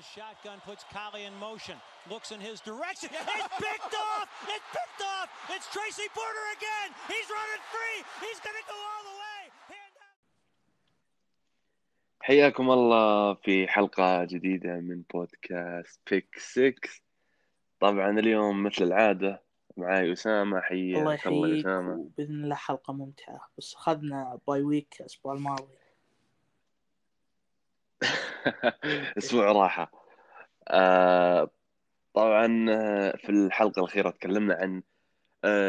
the shotgun, puts Collie in motion, looks in his direction. It's picked off! It's picked off! It's Tracy Porter again! He's running free! He's going to go all the way! حياكم الله في حلقة جديدة من بودكاست بيك 6. طبعا اليوم مثل العادة معاي أسامة. حياك الله أسامة. بإذن الله حلقة ممتعة، بس أخذنا باي ويك الأسبوع الماضي. أسبوع راحة. طبعا في الحلقة الأخيرة تكلمنا عن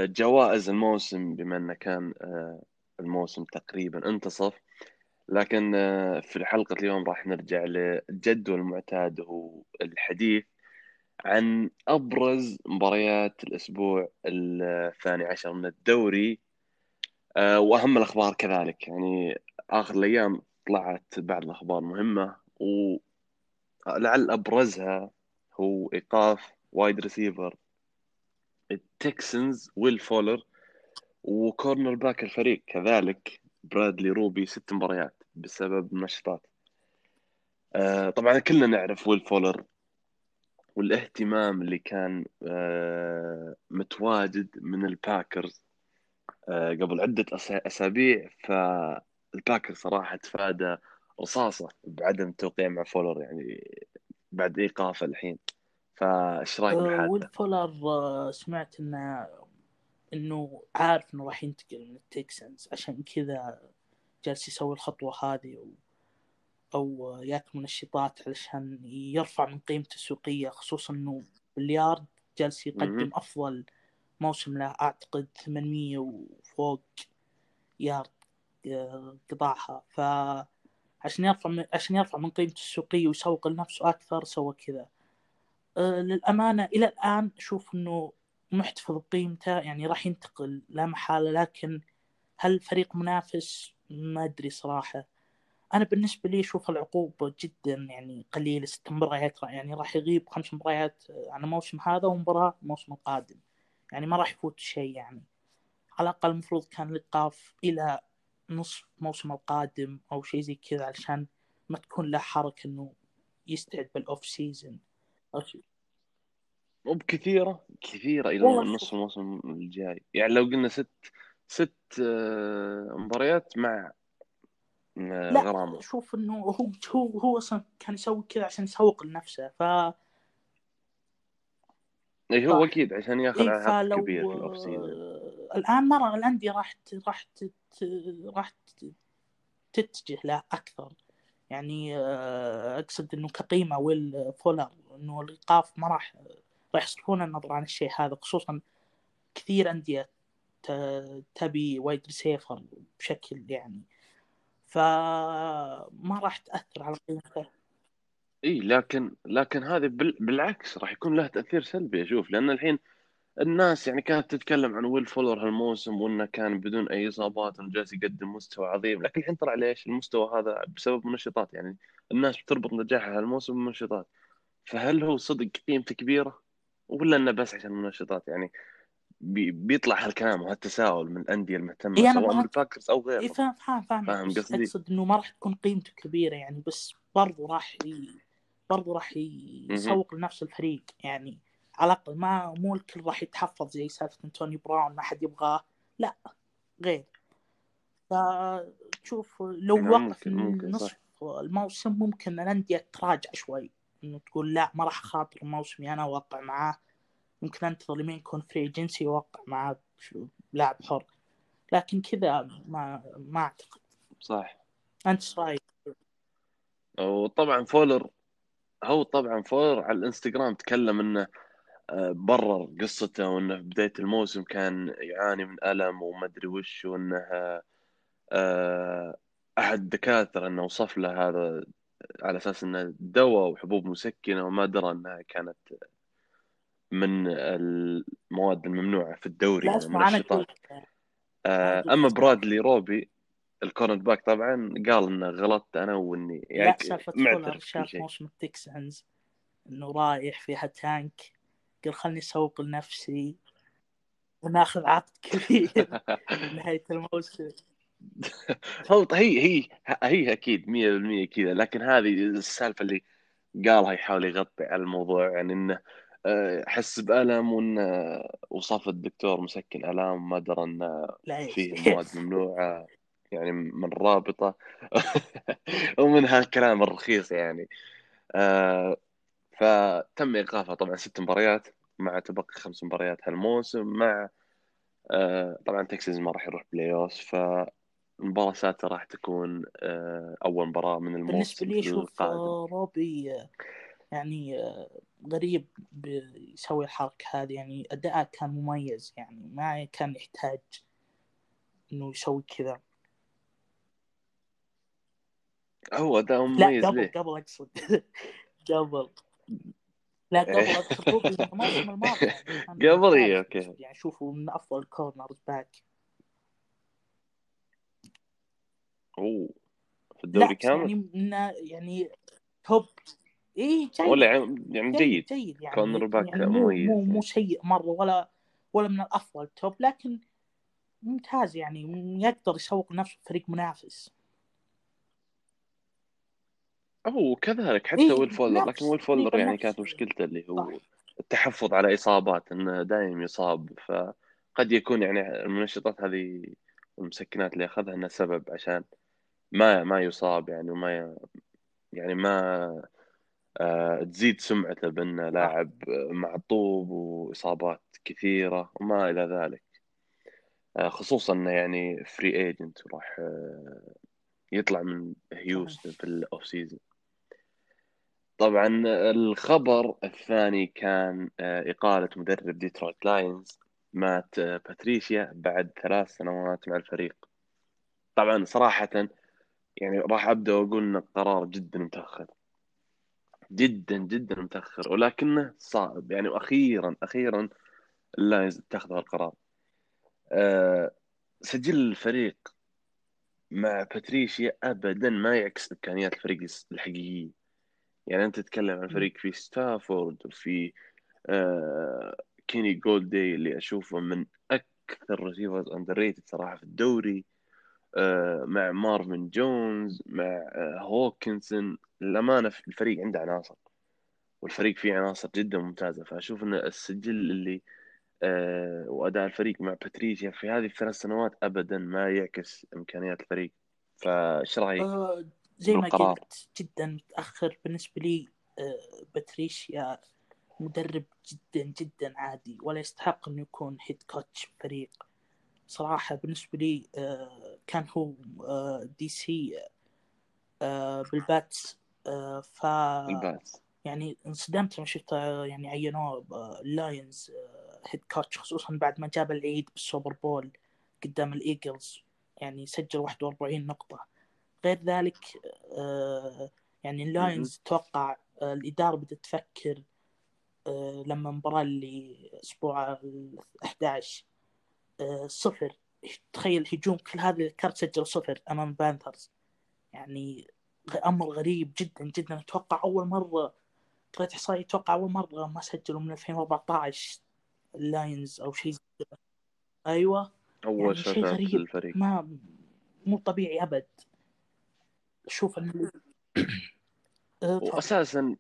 جوائز الموسم، بما أن كان الموسم تقريبا انتصف، لكن في حلقة اليوم راح نرجع للجدول المعتاد والحديث عن أبرز مباريات الأسبوع الثاني عشر من الدوري وأهم الأخبار كذلك. يعني آخر الأيام طلعت بعض الأخبار مهمة، ولعل أبرزها هو إيقاف وايد ريسيفر التكسنز ويل فولر، وكورنر باك الفريق كذلك برادلي روبي 6 مباريات بسبب نشاطات. طبعا كلنا نعرف ويل فولر والاهتمام اللي كان متواجد من الباكرز قبل عدة أسابيع، فالباكرز صراحة تفادى رصاصة بعدم توقيع مع فولر يعني بعد إيقافه الحين. فايش رايك بالحادثة؟ ويل فولر سمعت انه عارف انه راح ينتقل من التكسنز، عشان كذا جالس يسوي الخطوة هذه او ياكل منشطات علشان يرفع من قيمته السوقيه، خصوصا انه بليارد جالس يقدم افضل موسم له، اعتقد 800 وفوق يارد قطعها. فعشان يرفع من قيمته السوقيه ويسوق لنفسه اكثر سوى كذا. للامانه الى الان اشوف انه محتفظ بقيمته، يعني راح ينتقل لا محاله، لكن هل فريق منافس؟ ما ادري صراحه. أنا بالنسبة لي أشوف العقوبة جدا يعني قليلة، 6 مباريات يعني راح يغيب 5 مباريات عن الموسم هذا ومباراة الموسم القادم، يعني ما راح يفوت شيء. يعني على الأقل المفروض كان الإيقاف إلى نصف موسم القادم أو شيء زي كذا، علشان ما تكون له حركة إنه يستعد بالأوف سيزن أو شيء. وبكثيرة كثيرة إلى نصف الموسم الجاي، يعني لو قلنا ست مباريات مع لا أشوف إنه هو أصلا كان يسوي كذا عشان يسوق لنفسه. هو أكيد عشان يأخذ عقد كبير في الأوف سيزن. الآن مرة الأندية راح تتجه له أكثر، يعني أقصد إنه كقيمة ويل فولر إنه الإيقاف ما راح يصرفون النظر عن الشيء هذا، خصوصا كثير أندية تبي وايد ريسيفر بشكل يعني، فما راح تأثر على قيمته. لكن هذا بالعكس راح يكون له تأثير سلبي أشوف، لأن الحين الناس يعني كانت تتكلم عن ويل فولر هالموسم وإنه كان بدون أي إصابات وجالس يقدم مستوى عظيم، لكن الحين طلع ليش المستوى هذا؟ بسبب منشطات، يعني الناس بتربط نجاحها هالموسم بمنشطات. فهل هو صدق قيمته كبيرة ولا إنه بس عشان منشطات؟ يعني بيطلع هالكلام وهالتساؤل من الأندية المهتمة سواء من الباكرز أو غيره. فاهم قصدي؟ أقصد إنه ما راح تكون قيمته كبيرة يعني، بس برضو راح يسوق لنفس الفريق، يعني على الأقل مو الكل راح يتحفظ زي سالفة أنتوني براون ما حد يبغاه، لا غير. فتشوف لو وقف نصف الموسم ممكن الأندية تراجع شوي، إنه تقول لا ما راح خاطر موسمي أنا وأوقع معاه، ممكن أنتظر لمين يكون فري جنسي يوقع مع لاعب حر، لكن كذا ما أعتقد. صح، أنت صايد. وطبعا فولر على الانستغرام تكلم إنه برر قصته، وإنه في بداية الموسم كان يعاني من ألم وما أدري وش، وإنه أحد دكاترة إنه وصف له هذا على أساس إنه دواء وحبوب مسكنة، وما درى إنها كانت من المواد الممنوعة في الدوري من الشطار. أما برادلي روبي الكورنر باك طبعا قال إنه غلطت أنا وإني يعني معترف في شيء. موسم التكسنز إنه رايح فيها تانك، قال خلني أسوق لنفسي ونأخذ عقد كبير نهاية الموسم. هو هي أكيد 100% كذا، لكن هذه السالفة اللي قالها يحاول يغطي على الموضوع، يعني انه حس بألم وانه وصف الدكتور مسكن ألم، ما درى انه فيه مواد ممنوعة يعني من رابطة ومن هالكلام الرخيص يعني. فتم إيقافه طبعا 6 مباريات مع تبقى 5 مباريات هالموسم، مع طبعا تكساس ما راح يروح بلاي اوف، فالمباراة السادسة راح تكون أول مباراة من الموسم القادم. روبي يعني غريب يسوي الحركة هذه، يعني أداءه كان مميز، يعني ما كان يحتاج إنه يسوي كذا. هو أداء مميز. لا قبل أقصد قبل الموسم الماضي قبل إيه أوكي، يعني شوفوا من أفضل كورنرز باك في الدوري كامل، يعني توب إيه جيد ولا يعني جيد يعني كورنر باك يعني مو سيء مرة ولا من الأفضل توب، لكن ممتاز يعني يقدر يسوق نفسه فريق منافس. هو كذلك حتى إيه ويل فولر، لكن ويل فولر يعني كانت مشكلته اللي هو التحفظ على إصابات، إنه دائم يصاب، فقد يكون يعني المنشطات هذه والمسكنات اللي أخذها إنه سبب عشان ما يصاب يعني، وما يعني ما تزيد سمعته بأنه لاعب معطوب وإصابات كثيرة وما إلى ذلك، خصوصا إنه يعني فري ايجنت راح يطلع من هيوستن في الأوف سيزن. طبعا الخبر الثاني كان إقالة مدرب ديترويت لاينز مات باتريشيا بعد 3 سنوات مع الفريق. طبعا صراحة يعني راح أبدأ وأقول إن القرار جدا متأخر، جدا جدا متأخر، ولكنه صعب يعني، وأخيرا لاينز اتخذ القرار. سجل الفريق مع باتريشيا أبدا ما يعكس إمكانيات الفريق الحقيقية، يعني أنت تتكلم عن فريق في ستافورد وفي كيني جولداي اللي أشوفه من أكثر ريسيفرز أندرريتد صراحة في الدوري، مع مارفن جونز، مع هوكنسون. الأمانة في الفريق عنده عناصر، والفريق فيه عناصر جدا ممتازة، فأشوف أن السجل اللي وأداء الفريق مع باتريشيا في هذه 3 سنوات أبدا ما يعكس إمكانيات الفريق. فايش رأيك؟ زي ما قلت جدا متأخر بالنسبة لي. باتريشيا مدرب جدا جدا عادي، ولا يستحق أن يكون هيد كوتش فريق صراحة بالنسبة لي. كان هو دي سي بالباتس، ف يعني انصدمت لما شفت يعني عينوه اللاينز هيد كوتش، خصوصا بعد ما جاب العيد بالسوبر بول قدام الإيجلز، يعني سجل 41 نقطة. غير ذلك يعني اللاينز توقع الإدارة بدأت تفكر لما المباراة اللي أسبوع 11 صفر، تخيل هجوم كل هذه الكارت سجل 0 أمام بانثرز، يعني أمر غريب جدا جدا. أتوقع أول مرة قريت إحصائية، أتوقع أول مرة ما سجلوا من 2014 اللاينز أو شيء. أيوة أول يعني شيء غريب الفريق. ما مو طبيعي أبد. شوف وأساسا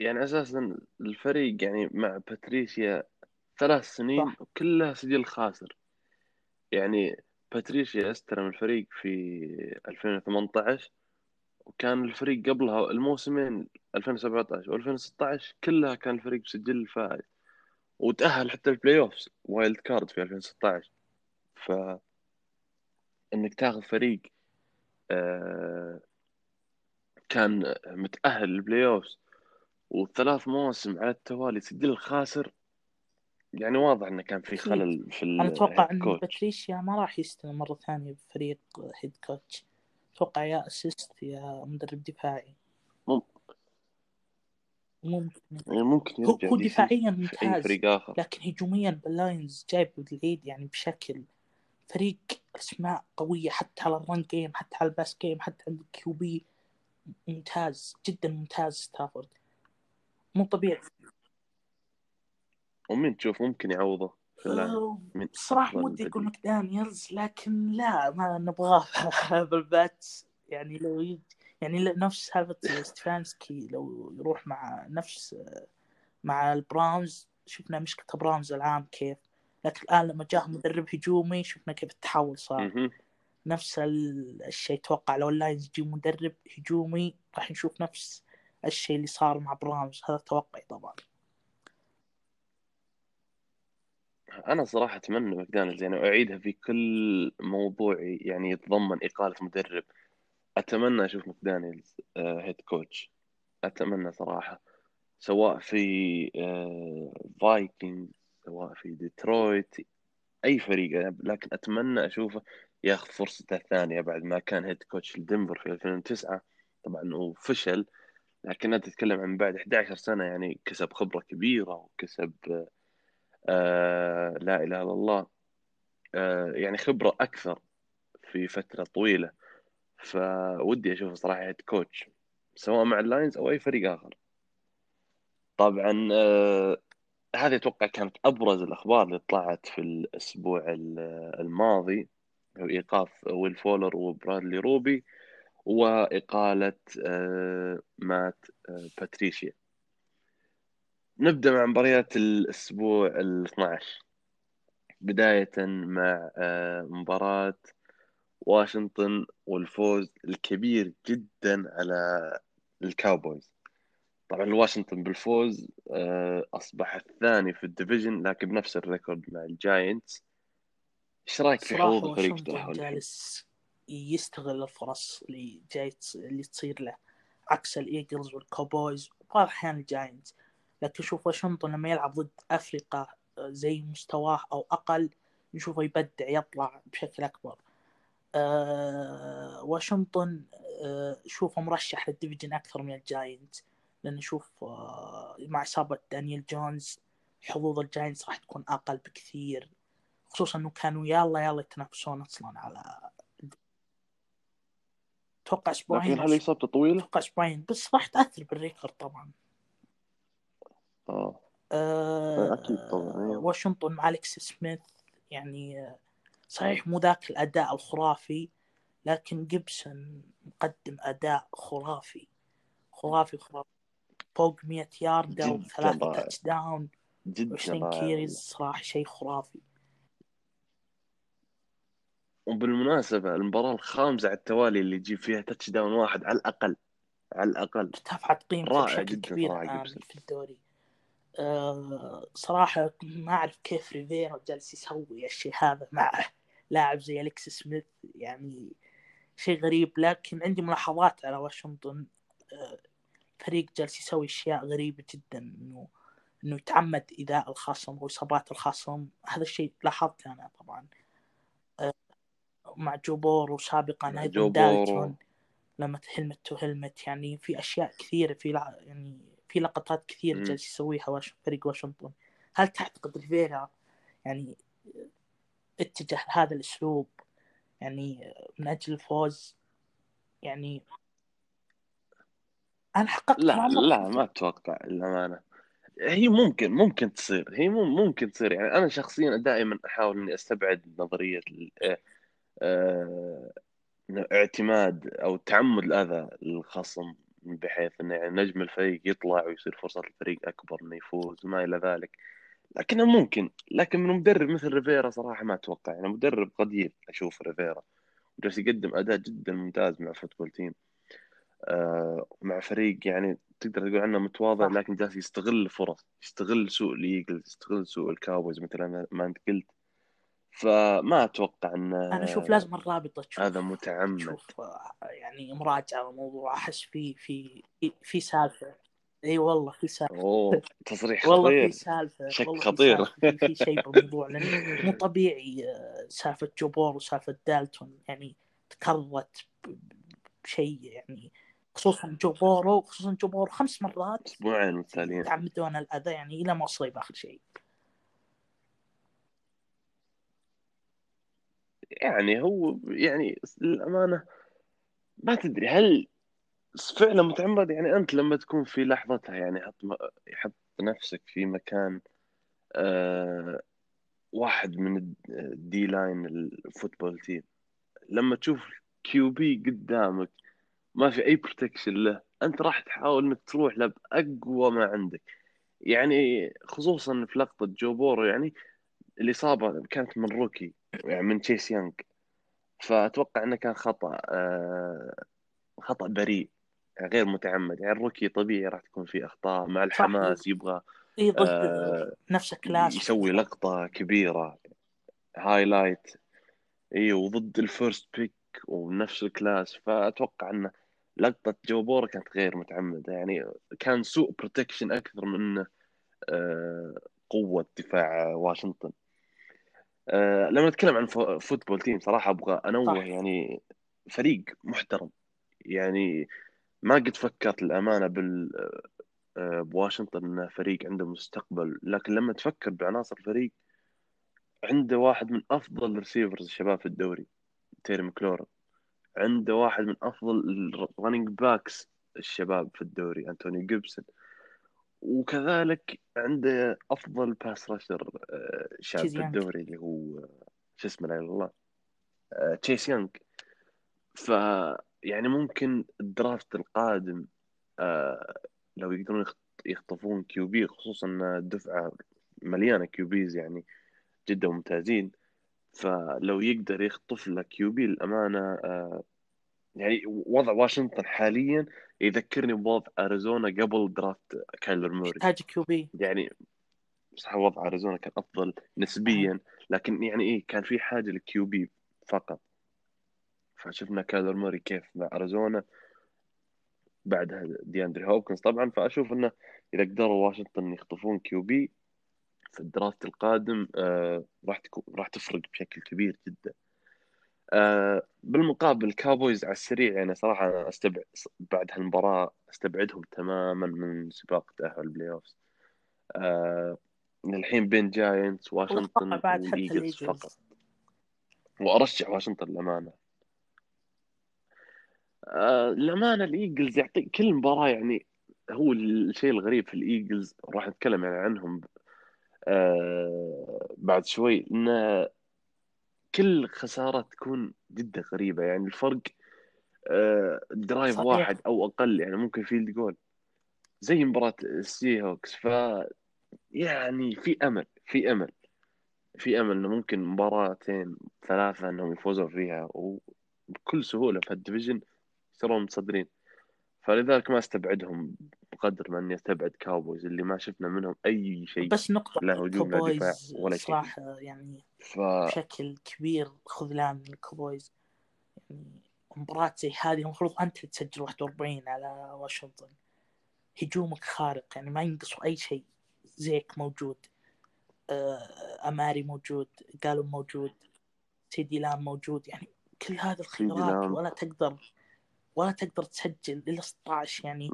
يعني أساسا الفريق يعني مع باتريشيا 3 سنين كلها سجل خاسر، يعني باتريشيا استلم الفريق في 2018، وكان الفريق قبلها الموسمين 2017 و2016 كلها كان الفريق بسجل فائز، وتأهل حتى البلاي أوفس وايلد كارد في 2016. فإنك تاخذ فريق كان متأهل البلاي أوفس و3 مواسم على التوالي سجل خاسر، يعني واضح إنه كان في خلل في الهيد كوتش. أنا أتوقع إن باتريشيا ما راح يستلم مرة ثانية بفريق هيد كوتش، أتوقع يا أسيست يا مدرب دفاعي. ممكن هو دفاعيا ممتاز، لكن هجوميا باللاينز جايب العيد يعني بشكل فريق أسماء قوية، حتى على الرن جيم، حتى على الباس جيم، حتى على الكيو بي ممتاز جدا ممتاز. ستافورد مو طبيعي. ومين تشوف ممكن يعوضه؟ صراحة ودي يكون دانيالز، لكن لا ما نبغاه بالبات، يعني لو يعني نفس سالفة ستيفانسكي لو يروح مع نفس مع البراونز. شفنا مشكلة براونز العام كيف، لكن الآن لما جاء مدرب هجومي شفنا كيف التحول صار. نفس الشيء توقع لو اللاينز يجي مدرب هجومي راح نشوف نفس الشيء اللي صار مع براونز، هذا توقعي طبعا. أنا صراحة أتمنى ماكدانلز، يعني أعيدها في كل موضوعي، يعني يتضمن إقالة مدرب. أتمنى أشوف ماكدانلز هيد كوتش، أتمنى صراحة، سواء في فايكنج سواء في ديترويت أي فريق، لكن أتمنى أشوفه ياخذ فرصته الثانية بعد ما كان هيد كوتش لدنفر في 2009 طبعا وفشل، لكن أنت تتكلم عن بعد 11 سنة يعني كسب خبرة كبيرة وكسب لا إله إلا الله يعني خبرة أكثر في فترة طويلة. فودي أشوف صراحة هيد كوتش سواء مع اللاينز أو أي فريق آخر طبعا. هذه أتوقع كانت أبرز الأخبار اللي طلعت في الأسبوع الماضي، إيقاف ويل فولر وبرادلي روبي وإقالة مات باتريشيا. نبدأ مع مباريات الأسبوع ال12، بداية مع مباراة واشنطن والفوز الكبير جدا على الكاوبويز. طبعا واشنطن بالفوز أصبح الثاني في الديفيجن لكن بنفس الريكورد مع الجاينتس. إيش رأيك في حظوظ الفريق ده؟ جالس يستغل الفرص اللي تصير له عكس الإيجلز والكاوبويز وبعض الأحيان الجاينتس، لكن شوف واشنطن لما يلعب ضد أفريقيا زي مستواه أو أقل نشوفه يبدع يطلع بشكل أكبر. واشنطن شوفه مرشح للديفيجن أكثر من الجاينت، لأن نشوف مع إصابة دانيال جونز حظوظ الجاينتس راح تكون أقل بكثير، خصوصا أنه كانوا يلا يتنافسون أصلا على توقع أسبوعين. هل إصابته طويلة؟ توقع أسبوعين بس راح تأثر بالريكورد طبعا. أكيد طبعا. واشنطن مع أليكس سميث يعني صحيح مو ذاك الأداء الخرافي، لكن جيبسون مقدم أداء خرافي خرافي خرافي، فوق 100 ياردة و3 تاتش داون و20 كيريز، صراحة شيء خرافي. وبالمناسبة المباراة الخامسة على التوالي اللي يجيب فيها تاتش داون واحد على الأقل، على الأقل ارتفعت قيمته بشكل كبير في الدوري. صراحة ما أعرف كيف ريفيرا جالس يسوي الشيء هذا مع لاعب زي أليكس سميث، يعني شيء غريب. لكن عندي ملاحظات على واشنطن، فريق جالس يسوي أشياء غريبة جدا، إنه يتعمد إيذاء الخصم وإصابات الخصم، هذا الشيء لاحظته أنا طبعا مع جوبور وسابقا أيضا دالتون لما هلمت وهلمت، يعني في أشياء كثيرة في يعني في لقطات كثير جالس يسويها فريق واشنطن. هل تعتقد ريفيرا يعني اتجه لهذا الأسلوب يعني من أجل الفوز؟ يعني أنا حققت لا ما أتوقع الأمانة. هي ممكن تصير، هي ممكن تصير. يعني أنا شخصيا دائما أحاول إني أستبعد نظرية اعتماد أو تعمد الأذى للخصم، بحيث أن يعني نجم الفريق يطلع ويصير فرصة الفريق أكبر أنه يفوز وما إلى ذلك، لكنه ممكن. لكن من مدرب مثل ريفيرا صراحة ما أتوقع، يعني مدرب قدير أشوف ريفيرا وجالس يقدم أداء جدا ممتاز مع فوتبول تيم، مع فريق يعني تقدر تقول عنه متواضع، لكن جالس يستغل فرص، يستغل سوء الإيجلز، يستغل سوء الكاوبويز مثل ما أنت قلت. فما أتوقع أن أنا أشوف لازم الرابطة تشوف هذا متعمد، تشوف يعني مراجعة الموضوع، أحس في سالفة. أي والله في سالفة. أوه تصريح خطير. والله في سالفة. شك خطير. في شيء بالموضوع، لأن مو طبيعي سالفة جوبور وسالفة دالتون يعني تكررت بشيء، يعني خصوصا جوبور 5 مرات أسبوعين متتاليين تعمدون الأذى يعني إلى ما أصيب آخر شيء. يعني هو يعني الأمانة ما تدري هل فعلا متعمد، يعني أنت لما تكون في لحظتها يعني حط نفسك في مكان واحد من الدي لاين الفوتبول تيم، لما تشوف كيو بي قدامك ما في أي بروتكشن له. أنت راح تحاول إنك تروح له بأقوى ما عندك يعني، خصوصا في لقطة جوبور يعني الإصابة كانت من روكي يعني من تشيس يانج، فأتوقع أنه كان خطأ بريء غير متعمد يعني. الروكي طبيعي راح تكون فيه أخطاء مع الحماس، يبغى نفس الكلاس يسوي لقطة كبيرة هايلايت ايوه وضد الفيرست بيك ونفس الكلاس، فأتوقع أن لقطة جوبور كانت غير متعمدة يعني، كان سوء بروتكشن أكثر من قوة دفاع واشنطن. لما نتكلم عن فوتبول تيم صراحة أبغى أنوه يعني فريق محترم يعني، ما قد فكرت الأمانة بواشنطن أنه فريق عنده مستقبل، لكن لما تفكر بعناصر الفريق عنده واحد من أفضل ريسيفرز الشباب في الدوري تيري مكلورن، عنده واحد من أفضل الرننج باكس الشباب في الدوري أنتونيو جيبسون، وكذلك عنده أفضل باس راشر شاب في الدوري اللي هو شو اسمه لا الله تشيس يانج. فيعني ممكن الدرافت القادم لو يقدرون يخطفون كيوبي، خصوصا دفعة مليانة كيوبيز يعني جدا ممتازين، فلو يقدر يخطف لك كيوبي الأمانة يعني وضع واشنطن حاليا يذكرني بوضع أريزونا قبل درافت كايلر موري، يحتاج كيوبي يعني. صح وضع أريزونا كان أفضل نسبيا، لكن يعني إيه كان في حاجة للكيوبي فقط، فشفنا كايلر موري كيف مع أريزونا، بعدها دياندري هوبكنز طبعا. فأشوف أنه إذا قدروا واشنطن يخطفون كيوبي في الدرافت القادم راح تفرق بشكل كبير جدا. بالمقابل كابويز على السريع يعني صراحة أنا بعد هالمباراة استبعدهم تماما من سباق تأهل بلاي أوفز. الحين بين جاينتس واشنطن والإيجلز فقط، وأرشح واشنطن للأمانة. للأمانة الإيجلز يعطي كل مباراة يعني، هو الشيء الغريب في الإيجلز راح نتكلم يعني عنهم بعد شوي، إن كل خسارة تكون جدا غريبة يعني، الفرق درايف صحيح. واحد أو أقل يعني، ممكن فيلد جول زي مباراة السي هوكس. ف يعني في أمل إنه ممكن مباراتين ثلاثة إنهم يفوزوا فيها وبكل سهولة في الديفيجن يصيرون متصدرين، فلذلك ما استبعدهم بقدر ما أني استبعد كاوبويز اللي ما شفنا منهم أي شيء، بس نقطة لا هجوم لا دفاع ولا شيء صراحة يعني بشكل كبير خذلان من الكاوبويز يعني. مباراة زي هذه المفروض أنت تسجل 41 على واشنطن، هجومك خارق يعني ما ينقصوا أي شيء، زيك موجود، أماري موجود، قالوا موجود، سيدي لام موجود يعني، كل هذه الخيارات ولا تقدر تسجل إلا 16 يعني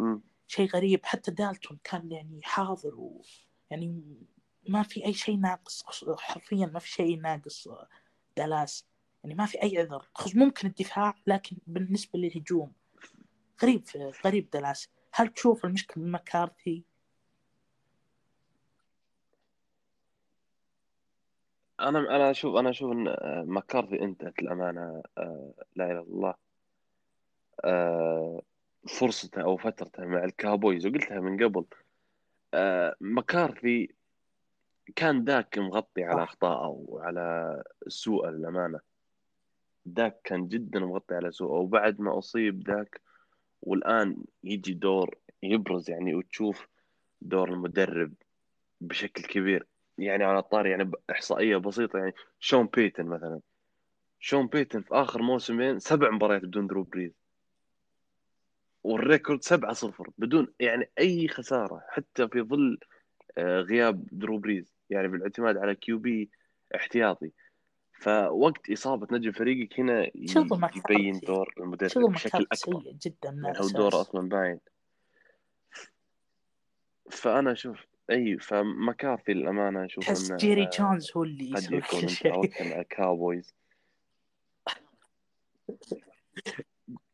شيء غريب. حتى دالتون كان يعني حاضر يعني ما في أي شيء ناقص، حرفيا ما في شيء ناقص دالاس يعني، ما في أي عذر ممكن الدفاع، لكن بالنسبة للهجوم غريب دالاس. هل تشوف المشكلة من مكارثي؟ أنا أشوف إن مكارثي أنت الأمانة لا إله إلا الله فرصته أو فترته مع الكابويز، وقلتها من قبل مكارثي كان ذاك مغطي على أخطاءه وعلى سوءه للأمانة، ذاك كان جدا مغطي على سوءه، وبعد ما أصيب ذاك والآن يجي دور يبرز يعني، وتشوف دور المدرب بشكل كبير يعني. على الطاري يعني إحصائية بسيطة يعني، شون بيتن في آخر موسمين 7 مباريات بدون درو بريز، والريكورد 7-0 بدون يعني أي خسارة، حتى في ظل غياب درو بريز يعني، بالاعتماد على كيوبي احتياطي. فوقت إصابة نجم فريقك هنا يبين دور المدرب بشكل أكبر جدا، أو دوره أصلا باين. فأنا أشوف فمكارثي الأمانة أشوف أن جيري جونز هو اللي يسوي كل شيء مع الكاوبويز.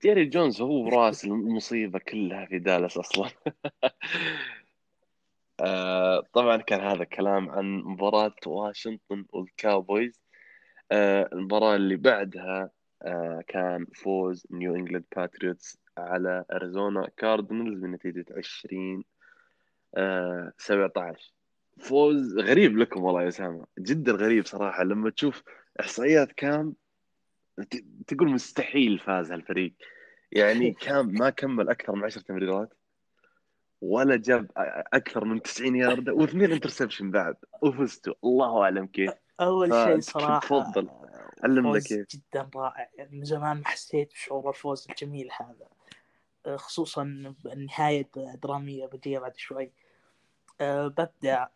تيري جونز هو راس المصيبة كلها في دالاس أصلا. طبعا كان هذا كلام عن مباراة واشنطن والكاوبويز. المباراة اللي بعدها كان فوز نيو انجلاند باتريوتس على أريزونا كاردينالز بنتيجة 20-17. فوز غريب لكم والله يا سامة، جدا غريب صراحة. لما تشوف إحصائيات كام تقول مستحيل فاز هالفريق. يعني كام ما كمل أكثر من 10 تمريرات ولا جاب أكثر من 90 ياردة و2 انترسبشن بعد، وفزتوا الله أعلم كيف. أول شيء صراحة تفضل علمنا كيف، جدا رائع. من زمان ما حسيت بشعور الفوز الجميل هذا، خصوصا النهاية درامية بديها بعد شوي. ببدأ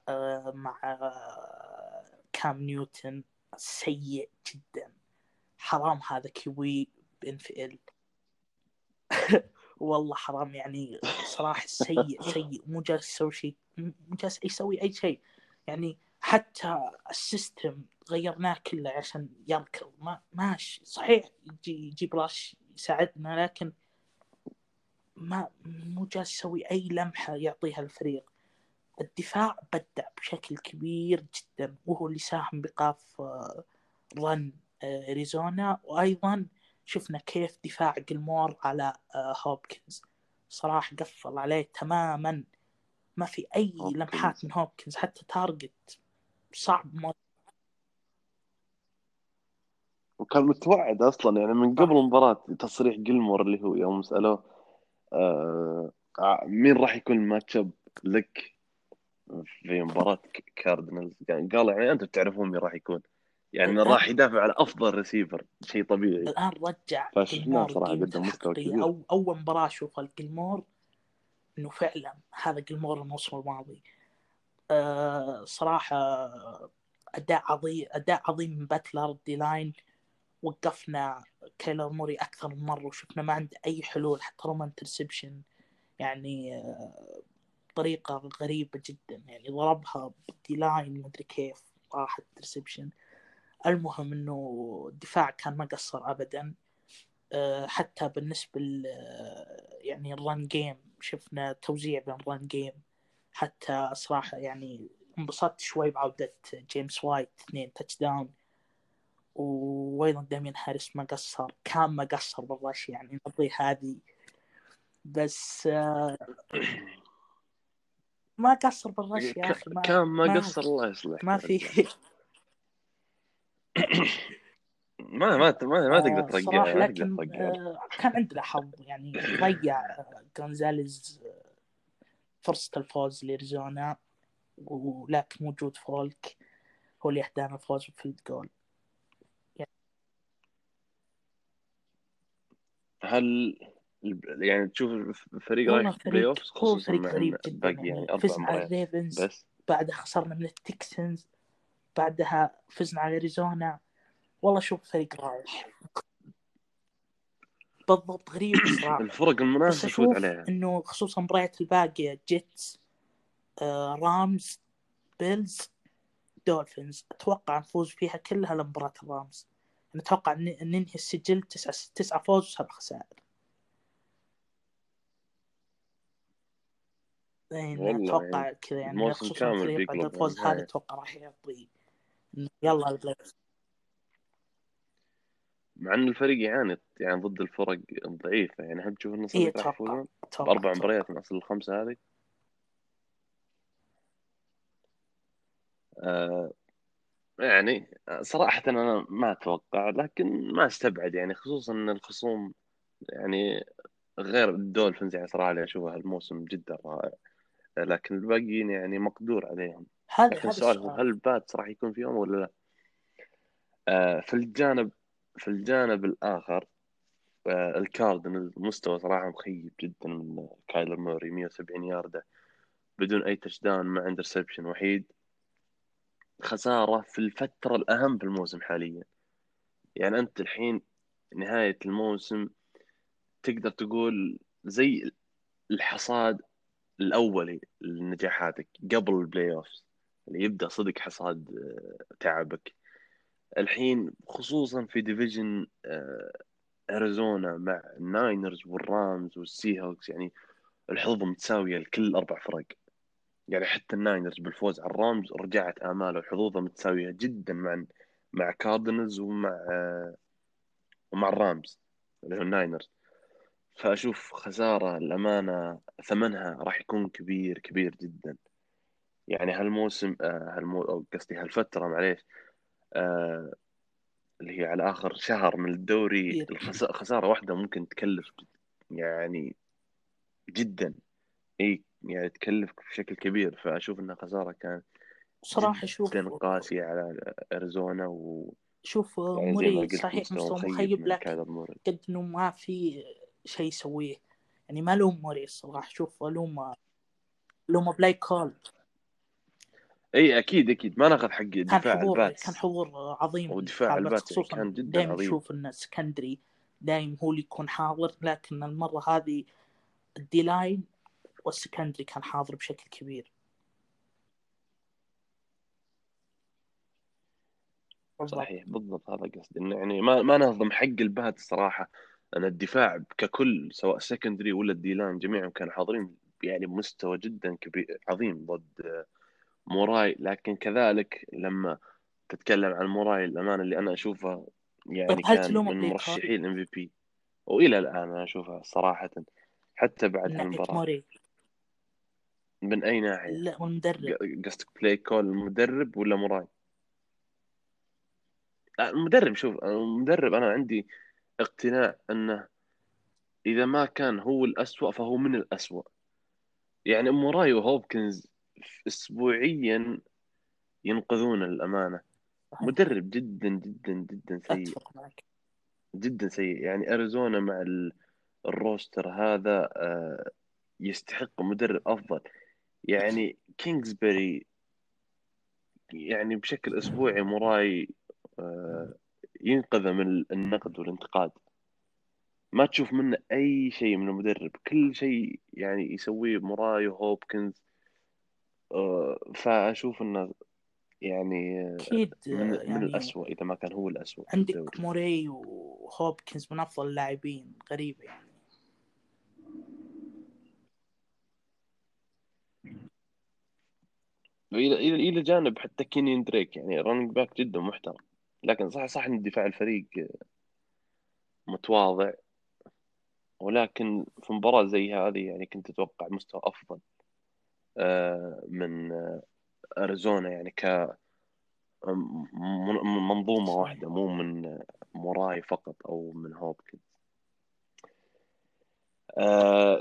مع كام نيوتن، سيء جدا، حرام هذا كيوي بNFL والله حرام. يعني صراحة سيء سيء، مو جالس يسوي شيء، مو جالس يسوي أي شيء. يعني حتى السيستم غيرناه كله عشان يركض، ما ماشي صحيح، يجيب راش يساعدنا، لكن ما مو جالس يسوي أي لمحة يعطيها الفريق. الدفاع بدع بشكل كبير جدا، وهو اللي ساهم بإيقاف رن أريزونا. وأيضا شفنا كيف دفاع جيلمور على هوبكنز، صراحة قفل عليه تماما، ما في أي لمحات من هوبكنز، حتى تارجت صعب موت. وكان متوعد أصلا يعني من قبل المباراة، تصريح جيلمور اللي هو يوم سألوه مين راح يكون ماتشاب لك في مباراة كاردينالز، يعني قال يعني أنتم تعرفون مين راح يكون، يعني راح يدافع على أفضل ريسيفر، شيء طبيعي. الآن رجع جيلمور صراحة قدم مستوى كبير، أول مباراة شوف الجيلمور إنه فعلا هذا جيلمور الموسم الماضي. صراحة أداء عظيم من باتلر. دي لاين وقفنا كايلر موري أكثر من مرة، وشفنا ما عنده أي حلول حتى رومان ترسبشن، يعني طريقة غريبة جدا، يعني ضربها بدي لاين مدري كيف راحت ترسبشن. المهم إنه الدفاع كان ما قصر أبدا، حتى بالنسبة يعني الران جيم شفنا توزيع بين الران جيم. حتى صراحة يعني انبسطت شوي بعودة جيمس وايت، 2 تاتش داون، وأيضا دامين هاريس ما قصر، كان ما قصر بالرش، يعني نقضي هذه بس ما قصر بالرش يا أخي، كان ما قصر الله يصلح، ما في ما ما ما ما تقدر ترجع. لكن كان عندنا حظ، يعني ضيع غونزاليز فرصة الفوز لأريزونا، ولكن موجود فولك هو اللي أهدانا الفوز بالفيلد جول. يعني هل يعني تشوف فريق رايح بلاي أوف، خصوصا مع باقي يعني 4 مرات بس، بعدها خسرنا من التكسنز، بعدها فزنا على أريزونا. والله شوف فريق رايح بالضبط، غريب صراحة. الفرق المنافسة شوف إنه خصوصا مباريات الباقية، جيتس رامز بيلز دولفينز، أتوقع نفوز فيها كلها. لمباراة الرامز نتوقع ننهي السجل 9 فوز و7 خسائر. أتوقع يعني كذا، يعني خصوصا الفريق بعد الفوز هذا أتوقع راح يعطي يلا البلاي. مع أن الفريق يعني ضد الفرق ضعيفة، يعني هل تشوف النصر يتفوزون 4 مباريات من أصل ال5 هذه؟ يعني صراحة أنا ما أتوقع، لكن ما أستبعد، يعني خصوصا أن الخصوم يعني غير الدولفينز، يعني صراحة اللي أشوفها الموسم جدا رائع، لكن الباقيين يعني مقدور عليهم. لكن السؤال هو هل بات راح يكون فيهم ولا لا؟ في الجانب الآخر الكاردينالز مستوى صراحة مخيب جدا من كايلر موري، 170 ياردة بدون أي تشدان، مع انترسبشن وحيد. خسارة في الفترة الأهم في الموسم حاليا، يعني أنت الحين نهاية الموسم تقدر تقول زي الحصاد الأولي لنجاحاتك قبل البلاي أوفز، اللي يبدأ صدق حصاد تعبك الحين، خصوصا في ديفيجن أريزونا مع الناينرز والرامز والسي هوكس. يعني الحظ متساوية لكل 4 فرق، يعني حتى الناينرز بالفوز على الرامز رجعت آماله، وحظوظها متساوية جدا مع كاردينالز ومع الرامز اللي هو الناينرز. فأشوف خسارة الأمانة ثمنها راح يكون كبير كبير جدا. يعني هالموسم أو قصدي هالفترة معليش اللي هي على آخر شهر من الدوري خسارة واحدة ممكن تكلف يعني جدا أي يعني تكلف بشكل كبير. فأشوف إنها خسارة كان صراحة جدا قاسية على أريزونا شوف يعني مريض صحيح مستوى مخيب لكن قد إنه ما في شيء يسويه يعني ما لهم مريض صراحة. شوف لهم بلايك كول اي اكيد ما ناخذ حق دفاع البات كان حضور عظيم ودفاع البات كان جدا عظيم. نشوف ان السكندري دايم هو اللي يكون حاضر لكن المره هذه الدي لاين والسكندري كان حاضر بشكل كبير صحيح بالضبط. هذا قصدي انه يعني ما نهضم حق البات الصراحه. انا الدفاع ككل سواء السكندري ولا الدي لاين جميعهم كانوا حاضرين يعني بمستوى جدا كبير عظيم ضد موراي. لكن كذلك لما تتكلم عن موراي الأمانة اللي أنا أشوفها يعني كان من مرشحين MVP وإلى الآن أنا أشوفها صراحة حتى بعد المباراة. من أي ناحية؟ لا والمدرب قصدك بلاي كول المدرب ولا موراي؟ المدرب. شوف المدرب أنا عندي اقتناع أنه إذا ما كان هو الأسوأ فهو من الأسوأ. يعني موراي وهوبكنز اسبوعيا ينقذون الامانه. مدرب جدا جدا جدا سيء جدا سيء. يعني اريزونا مع الروستر هذا يستحق مدرب افضل. يعني كينغزبري يعني بشكل اسبوعي مراي ينقذ من النقد والانتقاد ما تشوف منه اي شيء من المدرب. كل شيء يعني يسويه مراي وهوبكنز فأشوف أنه يعني من الأسوأ إذا ما كان هو الأسوأ. عندك موري وهوبكنز من أفضل اللاعبين غريبة يعني إلى جانب حتى كيني دريك يعني رانينج باك جدا محترم. لكن صح أن الدفاع الفريق متواضع ولكن في مباراة زي هذه يعني كنت أتوقع مستوى أفضل من أريزونا يعني كمنظومة واحدة مو من موراي فقط أو من هوبكنز.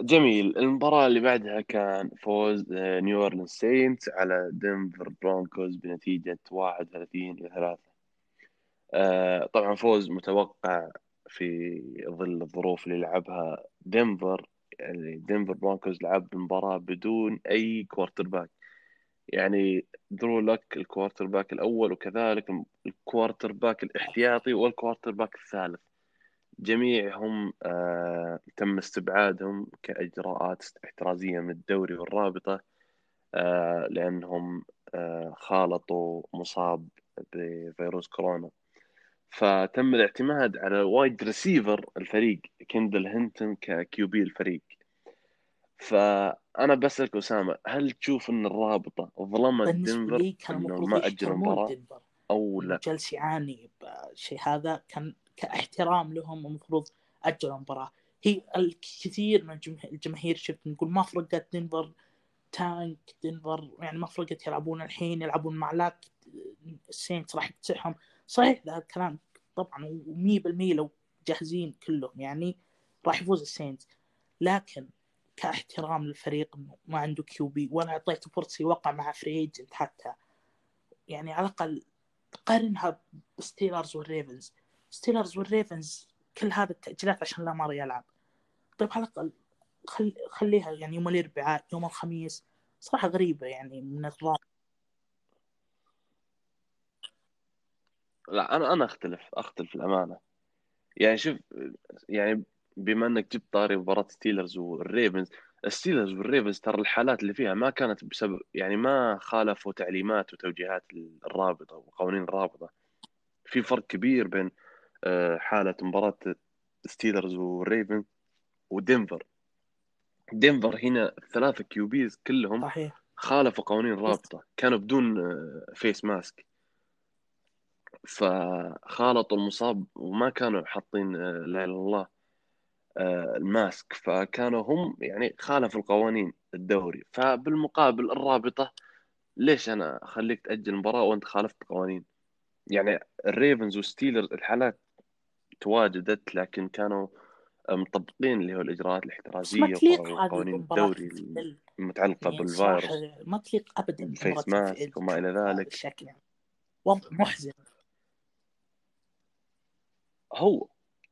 جميل. المباراة اللي بعدها كان فوز نيو أورلينز سينتس على دنفر برونكوز بنتيجة 31-3. طبعا فوز متوقع في ظل الظروف اللي لعبها دنفر. يعني دنفر برونكوز لعب المباراة بدون أي كوارتر باك. يعني درو لك الكوارتر باك الأول وكذلك الكوارتر باك الاحتياطي والكوارتر باك الثالث جميعهم تم استبعادهم كإجراءات احترازية من الدوري والرابطة لأنهم خالطوا مصاب بفيروس كورونا. فتم الاعتماد على وايد ريسيفر الفريق كيندل هينتون ككيوبي الفريق. فأنا بسألك أسامة هل تشوف أن الرابطة ظلمت دنفر أنه ما أجل المباراة أو لا؟ جلس يعاني بشيء هذا كان كاحترام لهم ومفروض أجل المباراة. هي الكثير من الجماهير شفت نقول ما فرقت دنفر تانك دنفر يعني ما فرقت يلعبون الحين يلعبون مع لاك السينت راح يكتسحهم. صحيح ذا الكلام طبعا 100% لو جاهزين كلهم يعني راح يفوز السينتس. لكن كاحترام للفريق ما عنده كيوبي ولا أعطيته فرصة يوقع مع فريج حتى يعني على الأقل قارنها بستيلرز والريفنز. ستيلرز والريفنز كل هذا التأجيلات عشان لا ماري يلعب. طيب على الأقل خليها يعني يوم الأربعاء يوم الخميس. صراحة غريبة يعني من الرابط. لا أنا أختلف الأمانة. يعني شوف يعني بما أنك جبت طاري مباراة ستيلرز والريفنز. الستيلرز والريفنز ترى الحالات اللي فيها ما كانت بسبب يعني ما خالفوا تعليمات وتوجيهات الرابطة وقوانين الرابطة. في فرق كبير بين حالة مباراة ستيلرز والريفنز ودنفر. دنفر هنا 3 كيوبيز كلهم صحيح خالفوا قوانين الرابطة كانوا بدون فيس ماسك فخالطوا المصاب وما كانوا حاطين لا إله إلا الله الماسك، فكانوا هم يعني خالفوا القوانين الدوري. فبالمقابل الرابطة ليش أنا خليك تأجل المباراة وأنت خالفت القوانين؟ يعني الريفنز وستيلرز الحالات تواجدت لكن كانوا مطبقين اللي هو الإجراءات الاحترازية وقوانين الدوري المتعلقة بالفيروس، ما تليق أبدا فيس ماسك وما إلى ذلك، شكلا وضع محزن.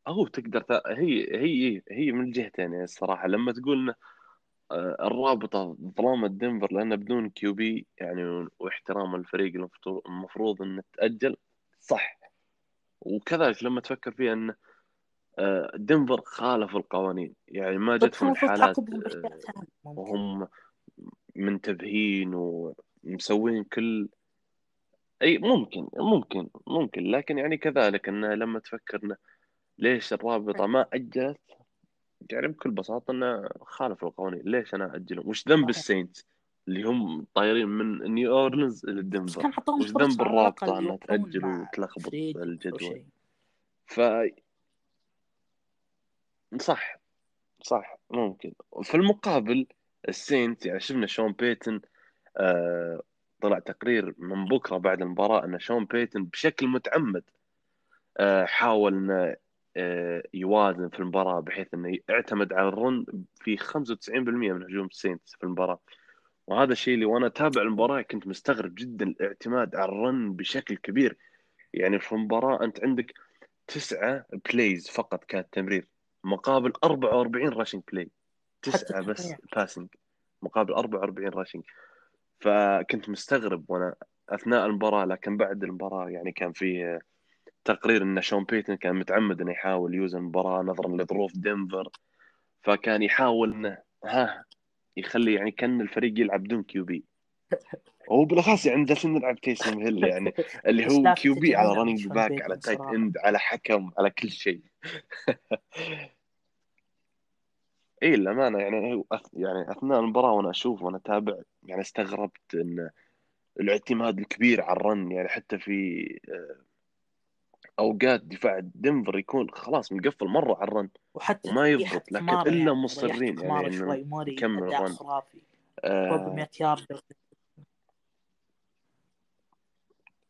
هو تقدر هي من الجهتين يعني الصراحة. لما تقول الرابطة ظلامة دنفر لأنه بدون كيوبي يعني واحترام الفريق المفروض أن تأجل صح، وكذلك لما تفكر فيه أن دنفر خالف القوانين، يعني ما جتهم الحالات وهم منتبهين ومسوين كل أي ممكن لكن يعني كذلك أنه لما تفكر ليش الرابطة ما أجلت، يعني بكل بساطة أنه خالف القوانين. ليش أنا أجلهم؟ وش ذنب السينتس اللي هم طايرين من نيو أورلينز للدنفر؟ وش ذنب الرابطة أنها تأجل وتلخبط الجدول؟ صح ممكن. في المقابل السينتس يعني شفنا شون بيتن طلع تقرير من بكرة بعد المباراة أن شون بيتن بشكل متعمد حاول أن يوازن في المباراة بحيث أنه يعتمد على الرن في 95% من هجوم السينتس في المباراة، وهذا الشيء اللي وأنا تابع المباراة كنت مستغرب جدا، الاعتماد على الرن بشكل كبير. يعني في المباراة أنت عندك 9 بلايز فقط كانت تمرير مقابل 44 راشنج بلاي، 9 بس باسنج مقابل 44 راشنج. فكنت مستغرب وأنا أثناء المباراة، لكن بعد المباراة يعني كان في تقرير أن شون بيتن كان متعمد أن يحاول يوزن المباراة نظرا لظروف دنفر، فكان يحاول أنه يخلي يعني كان الفريق يلعب دون كيوبي، وبالأخص يعني جالسين نلعب تيسم هيل يعني اللي هو كيوبي على رانينج باك على تايت اند على حكم على كل شيء. إيه للأمانة يعني أثناء المباراة وأنا أشوف وأنا أتابع يعني استغربت إن الاعتماد الكبير على الرن، يعني حتى في أوقات دفاع دنفر يكون خلاص مقفل مرة على الرن وحتى وما يضبط، لكن إلا مصرين يعني كم الرن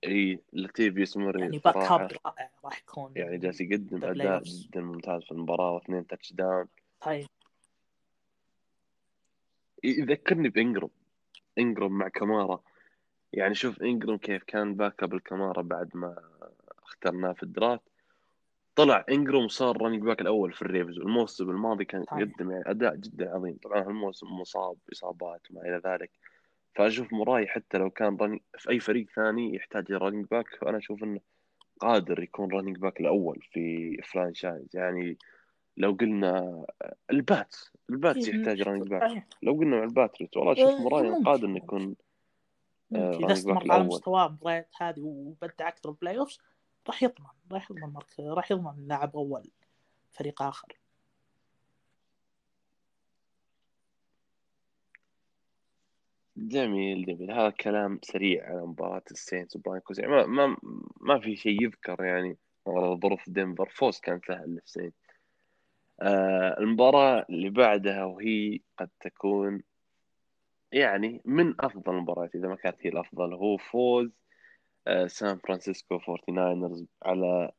إيه لطيف يسمر يعني باكاب رائع راح يكون، يعني جالس يقدم أداء جدا ممتاز في المباراة واثنين تاتش داون. طيب يذكرني بإنجرام مع كامارا، يعني شوف إنجرام كيف كان باكاب الكامارا بعد ما اخترناه في الدرافت، طلع إنجرام صار رانينج باك الأول في الريفز، والموسم الماضي كان يقدم يعني أداء جدا عظيم. طبعا هالموسم مصاب إصابات وما إلى ذلك، فأشوف مراي حتى لو كان في أي فريق ثاني يحتاج رانينج باك، فأنا أشوف إنه قادر يكون رانينج باك الأول في فرانشايز. يعني لو قلنا الباتس يحتاج رانينج باك، لو قلنا مع الباتريت والله أشوف مراي قادر إنه يكون رانينج باك الأول. على مستوى مباريات هذه وبدأ أكثر بلاي أوفس راح يضمن لاعب أول فريق آخر. جميل هذا كلام سريع على مباراة السينتس وبرانكوز، يعني ما في شيء يذكر يعني على ظروف دنفر، فوز كان سهل للسينتس. المباراة اللي بعدها وهي قد تكون يعني من أفضل المباريات إذا ما كانت هي الأفضل، هو فوز سان فرانسيسكو 49ers على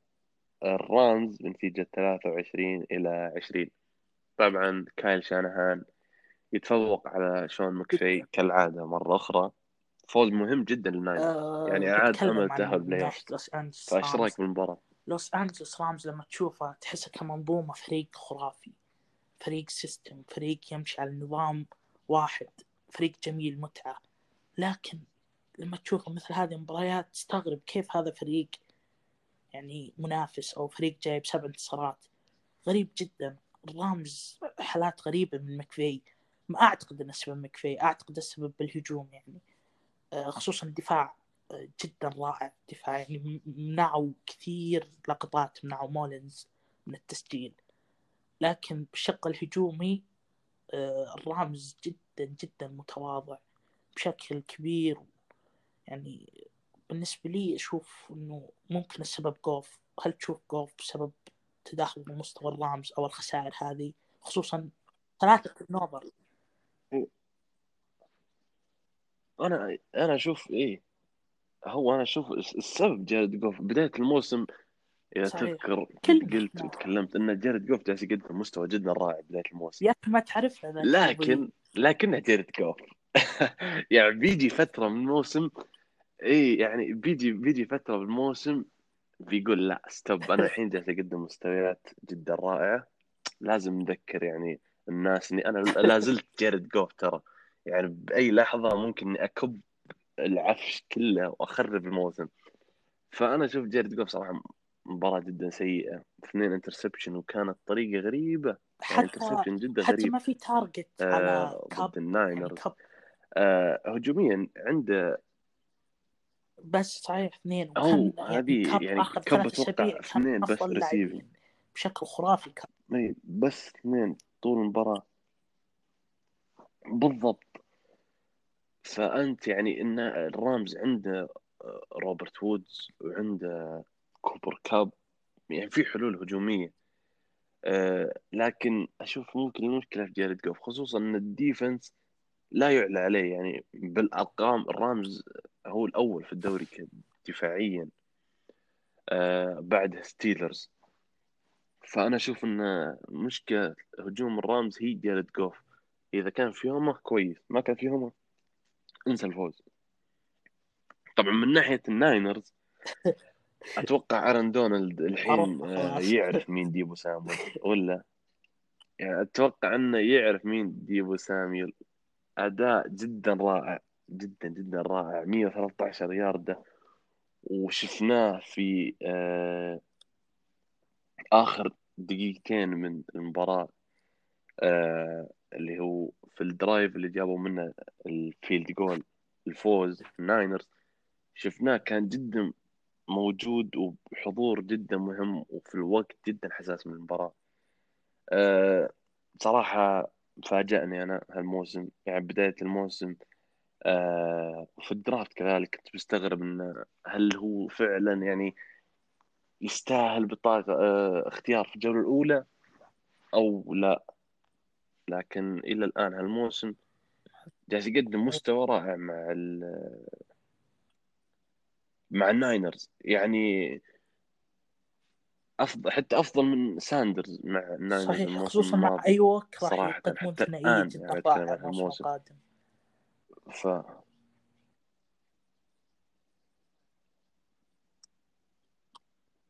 الرامز بنتيجة 23-20. طبعا كايل شانهان يتفوق على شون مكفي كالعادة مرة أخرى، فوز مهم جدا للناينرز يعني أعاد أمل تأهل بلاي أوف. فايش رأيك بالمباراة؟ لوس أنجلوس رامز لما تشوفها تحسها كمنظومة فريق خرافي، فريق سيستم، فريق يمشي على نظام واحد، فريق جميل متعة. لكن لما تشوف مثل هذه المباريات تستغرب كيف هذا فريق يعني منافس أو فريق جايب 7 انتصارات. غريب جدا الرامز، حالات غريبة من مكفي. ما أعتقد أن السبب مكفي، أعتقد السبب بالهجوم، يعني خصوصا الدفاع جدا رائع. دفاع يعني منعوا كثير لقطات، منعوا مولينز من التسجيل، لكن بالشق الهجومي الرامز جدا جدا متواضع بشكل كبير. يعني بالنسبة لي أشوف أنه ممكن السبب جوف. هل تشوف جوف بسبب التداخل بمستوى الرامز أو الخسائر هذه، خصوصا ثلاثة النوبر. أنا أشوف إيه هو، أنا أشوف السبب جارد جوف بداية الموسم، إذا تذكر قلت وتكلمت أن جارد جوف جالس يقدم مستوى جدا رائع بداية الموسم، ياك ما تعرف هذا، لكن جارد جوف يعني بيجي فترة من الموسم إيه، يعني بيجي فترة بالموسم بيقول لا ستوب، أنا الحين جالس أقدم مستويات جدا رائعة، لازم نذكر يعني الناس إني أنا لازلت جارد جوف ترى، يعني بأي لحظة ممكن أكب العفش كله وأخرب الموسم. فأنا أشوف جارد جوف صراحة مباراة جدا سيئة، 2 انترسبشن، وكانت طريقة غريبة يعني انترسبشن جدا غريب، حتى ما في تارجت على كاب الناينرز هجوميا عنده، بس صحيح 2 هذه يعني كاب توقع 2 بس ريسيف بشكل خرافي، كاب بس 2 طول المباراة بالضبط. فأنت يعني إن الرامز عنده روبرت وودز وعنده كوبر كاب، يعني في حلول هجومية، لكن أشوف ممكن المشكلة في جارد جوف، خصوصا أن الديفنس لا يعلى عليه، يعني بالأرقام الرامز هو الأول في الدوري دفاعيا بعد ستيلرز. فأنا أشوف أن مشكلة هجوم الرامز هي جارد جوف، إذا كان في يومه كويس، ما كان في يومه انسى الفوز. طبعا من ناحية الناينرز أتوقع آرون دونالد الحين يعرف مين ديبو سامويل ولا، يعني أتوقع أنه يعرف مين ديبو سامويل. أداء جدا رائع، جدا جدا رائع، 113 ياردة، وشفناه في آخر دقيقتين من المباراة، اللي هو في الدرايف اللي جابوا منه الفيلد جول الفوز الناينرز، شفناه كان جدا موجود وحضور جدا مهم وفي الوقت جدا حساس من المباراة. صراحة فاجأني أنا هالموسم، يعني بداية الموسم في الدرافت كذلك كنت بستغرب إن هل هو فعلا يعني يستاهل بطاقة اختيار في الجولة الأولى أو لا، لكن إلى الآن هالموسم جالس يقدم مستوى رائع مع الناينرز، يعني حتى أفضل من ساندرز مع الناينرز. صحيح، خصوصاً مع أيوة راح يقدمون ثنائية جداً رائعة الموسم القادم.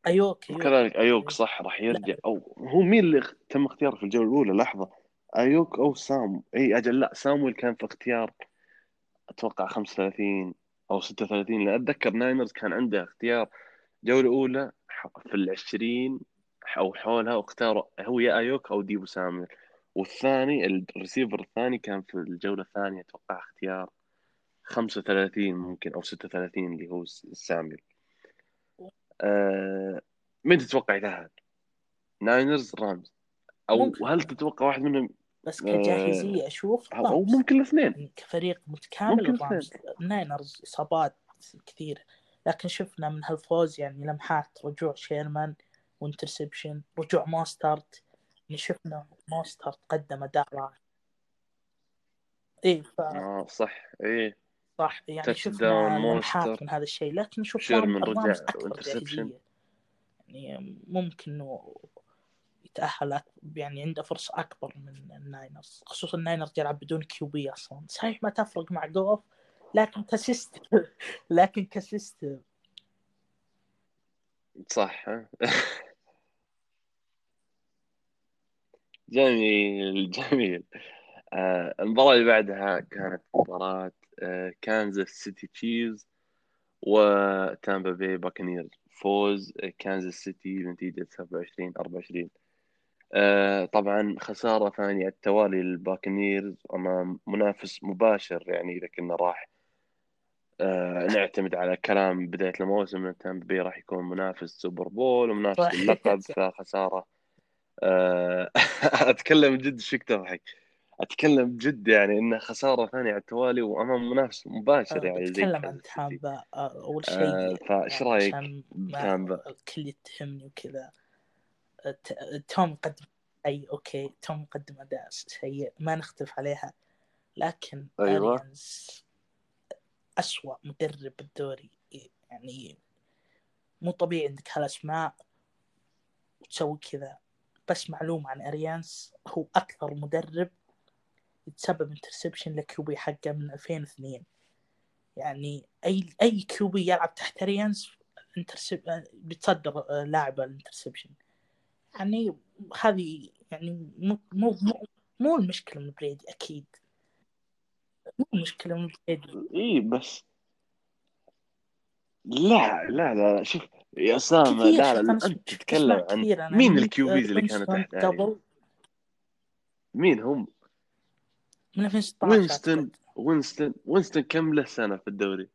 أيوك كذلك، أيوك صح راح يرجع، أو هو مين اللي تم اختياره في الجولة الأولى؟ لحظة، أيوك أو سام، أي أجل لا سامويل كان في اختيار أتوقع 35 أو 36، لا أتذكر ناينرز كان عنده اختيار جولة أولى في 20 أو حولها، واختار هو يا أيوك أو ديبو سامويل، والثاني الرسيفر الثاني كان في الجولة الثانية أتوقع اختيار 35 ممكن أو 36 اللي هو سامويل. من تتوقع ذهب ناينرز رامز، أو هل تتوقع واحد منهم؟ بس كجاهزية أشوف أو ممكن الاثنين كفريق متكامل. ناينرز إصابات كثيرة، لكن شفنا من هالفوز يعني لمحات رجوع شيرمان وانترسبشن، رجوع ماسترت، يعني شفنا ماسترت قدم أداء رائع. إيه صح، إيه صح، يعني شفنا لمحات من هذا الشيء، لكن شوف شيرمان رجع وانترسبشن، يعني ممكن إنه تأهلت، يعني عنده فرصة أكبر من الناينرز، خصوصا الناينرز يلعب بدون كيوبي أصلا. صحيح ما تفرق مع جوف، لكن كسيست صح. جميل. المباراة اللي بعدها كانت مباراة كانزاس سيتي تشيفز وتامبا باي باكنيرز، فوز كانزاس سيتي بنتيجة 27-24. طبعا خسارة ثانية التوالي للباكنيرز أمام منافس مباشر، يعني إذا كنا راح نعتمد على كلام بداية الموسم أن تامبا باي راح يكون منافس سوبر بول ومنافس اللقب، فخسارة. أتكلم جد، شو تضحك؟ أتكلم جد يعني إنه خسارة ثانية على التوالي وأمام منافس مباشر، يعني أتكلم عن تامبا أول شيء. فإيش رأيك تامبا؟ الكل يتهمني وكذا. توم قدم أي أوكي توم قدم أداء سيء ما نختلف عليها، لكن أيوة أسوأ مدرب بالدوري، يعني مو طبيعي عندك هالأسماء وتسوي كذا. بس معلومة عن أريانس، هو أكثر مدرب يتسبب انترسبشن لكيوبي حقه من 2002. يعني أي كيوبي يلعب تحت أريانس بيتصدر لاعب الانترسبشن. يعني هذه يعني مو المشكلة من بريدي، أكيد مو المشكلة من بريدي إيه، بس لا لا لا شوف يا أسامة، لا أنت تتكلم عن مين الكيوبيز اللي كانت تحت يعني. مين هم؟ من 2016 وينستون كم له سنة في الدوري؟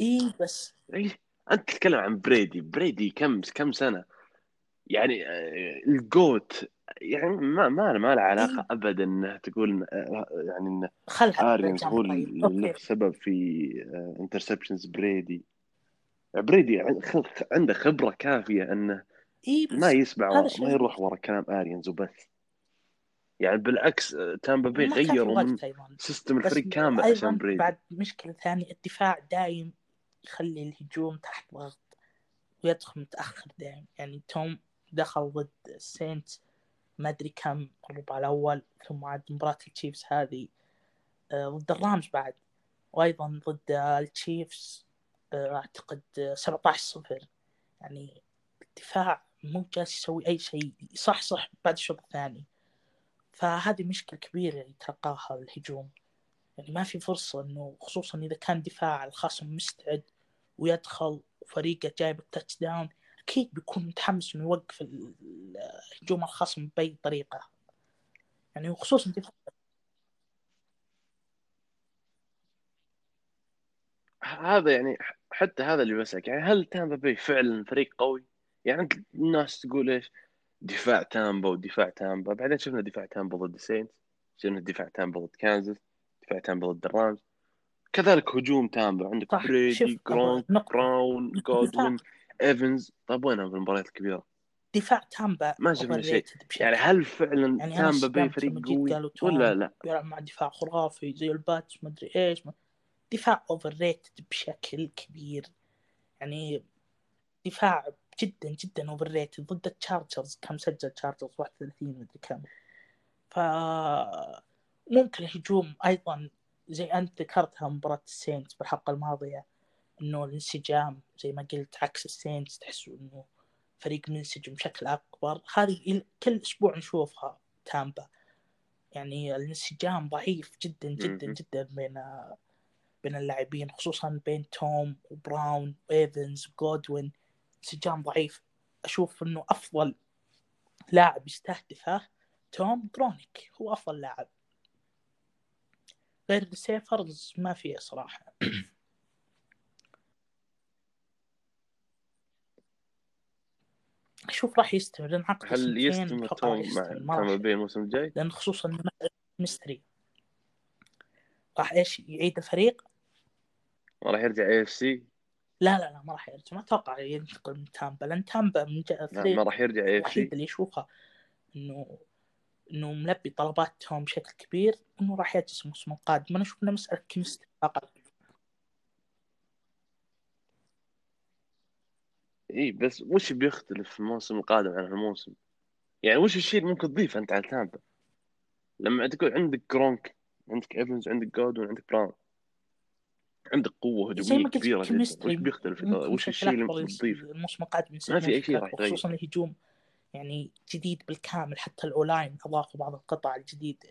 إيه بس إيه، أنت تتكلم عن بريدي كم سنة يعني الجوت، يعني ما له علاقة إيه؟ أبدا إنه تقول يعني إنه آرينز هو اللي سبب في انترسبشنز بريدي عنده خبرة كافية إنه إيه ما يسمع ما يروح ورا كلام آرينز وبس. يعني بالعكس تامبا بي غيروا من سيستم الفريق كامل عشان بريدي. بعد مشكلة ثانية، الدفاع دايم يخلي الهجوم تحت ضغط ويدخل متأخر دايم. يعني توم دخل ضد السينت ما أدري كم الربع الأول، ثم عاد مباراة التشيفز هذه ضد الرامز بعد، وأيضا ضد التشيفز أعتقد 17-0. يعني الدفاع مو جالس يسوي أي شيء صح بعد الشوط الثاني، فهذه مشكلة كبيرة يعني تلقاها الهجوم. يعني ما في فرصة إنه، خصوصا إذا كان دفاع الخصم مستعد ويدخل وفريقه جايب التاتش داون، أكيد بيكون متحمس إنه يوقف الهجوم الخصم بأي طريقة. يعني وخصوصا دفاع هذا، يعني حتى هذا اللي بسألك، يعني هل تامبا بي فعلا فريق قوي؟ يعني الناس تقول إيش دفاع تامبا، بعدين شفنا دفاع تامبا ضد السينتس، شفنا دفاع تامبا ضد كانزاس، دفاع تامبا ضد الرامز، كذلك هجوم تامبا عندك بريدي، براون، جودوين، إيفنز. طب وينهم في المباريات الكبيرة؟ دفاع تامبا ما شفنا شيء. يعني هل فعلا يعني تامبا بي فريق قوي ولا لا؟ بيلعب مع دفاع خرافي زي الباتس ما أدري إيش، دفاع أوفر ريتد بشكل كبير. يعني دفاع جدا جدا اوفر ريتد. ضد التشارجرز كم سجل تشارجرز؟ 31 مدري كم. فممكن الهجوم أيضا زي أنت ذكرتها مباراة السينتس بالحلقة الماضية، إنه الانسجام زي ما قلت عكس السينتس، تحسوا إنه فريق منسجم بشكل أكبر. هذه كل أسبوع نشوفها تامبا، يعني الانسجام ضعيف جدا جدا جدا بين اللاعبين، خصوصا بين توم وبراون وإيفنز وجودوين. سجام ضعيف. أشوف أنه أفضل لاعب يستهدفه توم برونيك، هو أفضل لاعب، غير السيفرز ما فيه صراحة. أشوف راح يستمر عقد. هل يستمر توم مع تامبا بي الموسم الجاي؟ لأن خصوصا مستري راح إيش يعيد الفريق، ما راح يرجع AFC. لا ما راح يرجع، ما أتوقع ينتقل من تامبا، لأن تامبا من جاء ما راح يرجع. الوحيد اللي يشوفها إنه ملبي طلباتهم بشكل كبير، إنه راح يجلس الموسم القادم. أنا شفنا مسألة كيمستري فقط. إيه بس وش بيختلف في الموسم القادم عن الموسم؟ يعني وش الشيء اللي ممكن تضيفه أنت على تامبا لما تكون عندك جرونك، عندك إيفنز، عندك جودون، عندك براون، عندك قوة هجومية كبيرة جدا؟ وش بيختلف؟ وش الشيء اللي مضيف الموسم القادم؟ ما في أي شيء راح يغير، خصوصا الهجوم يعني جديد بالكامل، حتى الأولاين أضافوا بعض القطع الجديدة.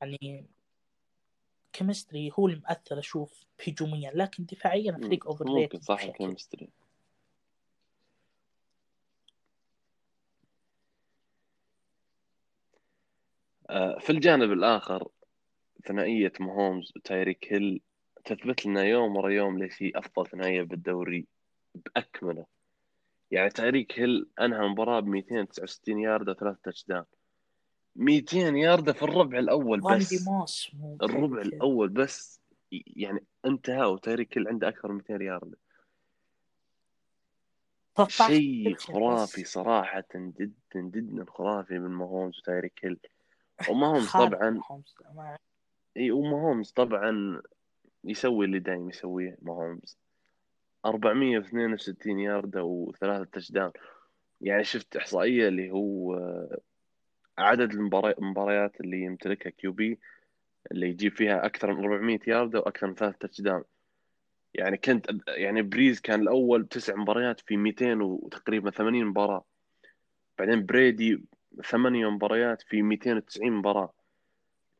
يعني كيمستري هو اللي مؤثر أشوف هجوميا، لكن دفاعيا فريق أوفرليت. صح كيمستري. في الجانب الآخر ثنائية ماهومز وتايريك هيل تثبت لنا يوم ورا يوم ليش هي أفضل ثنائية بالدوري بأكمله. يعني تايريك هيل أنهى المباراة ب269 ياردة 3 تاتشداون، 200 ياردة في الربع الأول بس، الربع الأول بس يعني انتهى، وتايريك هيل عنده أكثر من 200 ياردة. شيء خرافي صراحة، جدا جدا خرافي من ماهومز وتايريك هيل. وماهومز طبعا وماهومز طبعا يسوي اللي دايم يسويه ماهومز، 462 ياردة و3 تشدان. يعني شفت إحصائية اللي هو عدد المباريات اللي يمتلكها كيوبي اللي يجيب فيها أكثر من 400 ياردة وأكثر من 3 تشدان. يعني كنت يعني بريز كان الأول 9 مباريات في 200 وتقريبا 80 مباراة، بعدين بريدي 8 مباريات في 290 مباراة،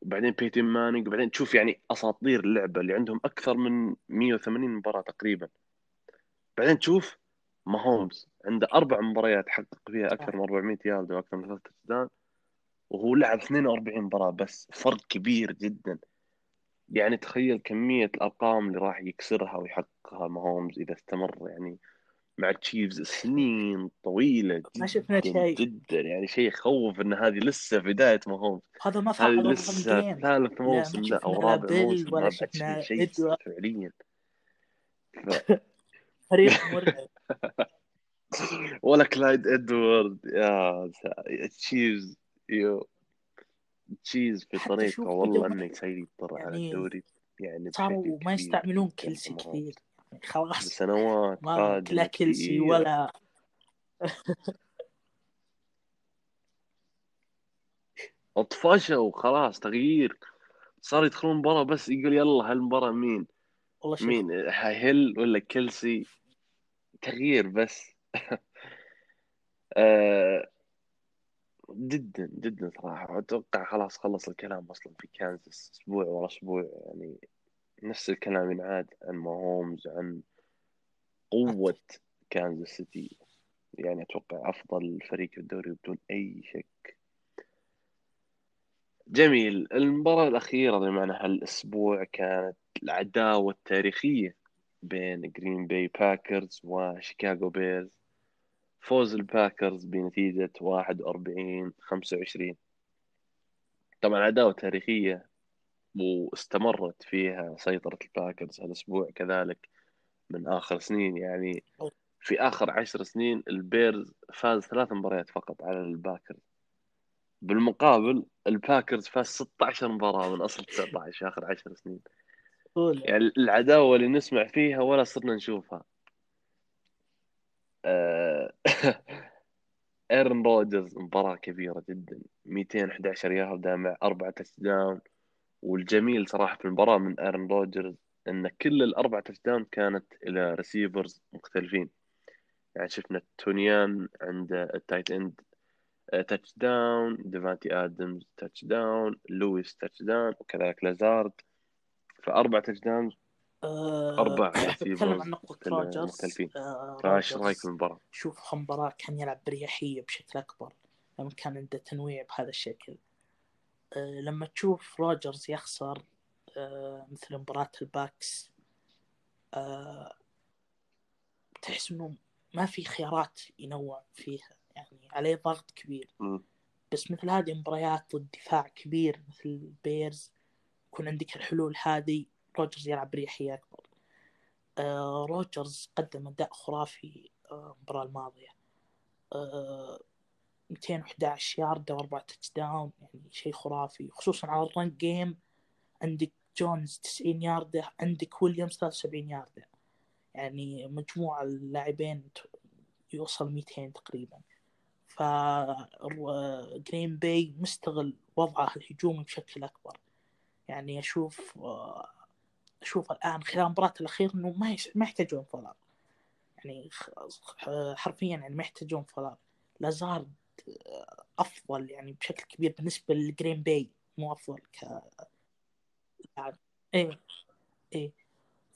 وبعدين بيتن مانينج، وبعدين تشوف يعني أساطير اللعبة اللي عندهم أكثر من 180 مباراة تقريبا. بعدين تشوف ماهومز عنده 4 مباريات حقق فيها أكثر من 400 ياردة وأكثر من 3 تشدان، وهو لعب 42 مباراة بس. فرق كبير جدا. يعني تخيل كمية الأرقام اللي راح يكسرها ويحققها ماهومز إذا استمر يعني مع التشيفز سنين طويلة جدا جدا. يعني شيء يخوف إن هذه لسه بداية ماهومز، هذا ما فعله لسه 3 موسم لا أو 4 موسم، ولا شفنا شيء فعليا. فريق مرعب. ولا كلايد إدوارد يا تشيفز تشيز في طريقه والله انه يسير يضطر على الدوري. يعني صاروا ما يستعملون كلسي كثير خلاص سنوات قادمه، لا كلسي ولا اطفشوا وخلاص. تغيير صار يدخلون مباراه بس يقول يلا هالمباراه مين مين هيل ولا كلسي، تغيير بس. جدا جدا صراحة أتوقع خلاص خلص الكلام أصلا في كانزاس أسبوع ورا أسبوع. يعني نفس الكلام ينعاد عن ماهومز، عن قوة كانزاس سيتي. يعني أتوقع أفضل فريق في الدوري بدون أي شك. جميل. المباراة الأخيرة اللي معنا هالأسبوع كانت العداوة التاريخية بين جرين باي باكرز وشيكاغو بيرز. فوز الباكرز بنتيجة 41-25. طبعا عداوة تاريخية واستمرت فيها سيطرة الباكرز هالأسبوع كذلك من آخر سنين. يعني في آخر 10 سنين البيرز فاز 3 مباريات فقط على الباكرز. بالمقابل الباكرز فاز 16 مباراة من أصل 19 في آخر 10 سنين. يعني العداوة اللي نسمع فيها ولا صرنا نشوفها. إيرن رودرز مباراة كبيرة جدا، 211 ياردة مع 4 تشداون. والجميل صراحة في المباراة من إيرن رودرز أن كل 4 تشداون كانت إلى ريسيفرز مختلفين. يعني شفنا تونيان عند التايت إند تشداون، ديفانتي آدمز تشداون، لويس تشداون، وكذلك لازارد. ف4 تشداون 4 ريسيفرز مختلفين. ايش رايك في المباراه؟ شوف المباراه كان يلعب بريحيه بشكل اكبر لما كان عنده تنويع بهذا الشكل. لما تشوف روجرز يخسر مثل مباراه الباكس تحس انه ما في خيارات ينوع فيها، يعني عليه ضغط كبير. بس مثل هذه مباريات والدفاع كبير مثل البيرز يكون عندك الحلول هذه. روجرز يلعب بريحية أكبر. روجرز قدم أداء خرافي المباراة الماضية، 211 ياردة و4 تشداون، يعني شيء خرافي. خصوصا على الرن جيم عندك جونز 90 ياردة، عندك ويليامز 73 ياردة. يعني مجموع اللاعبين يوصل 200 تقريبا. فجرين باي مستغل وضعه الهجومي بشكل أكبر. يعني أشوف الآن خلال مباراة الأخير إنه ما يحتاجون فولار، يعني حرفياً يعني ما يحتاجون فولار. لازارد أفضل يعني بشكل كبير بالنسبة للجرين باي، مو أفضل يعني إيه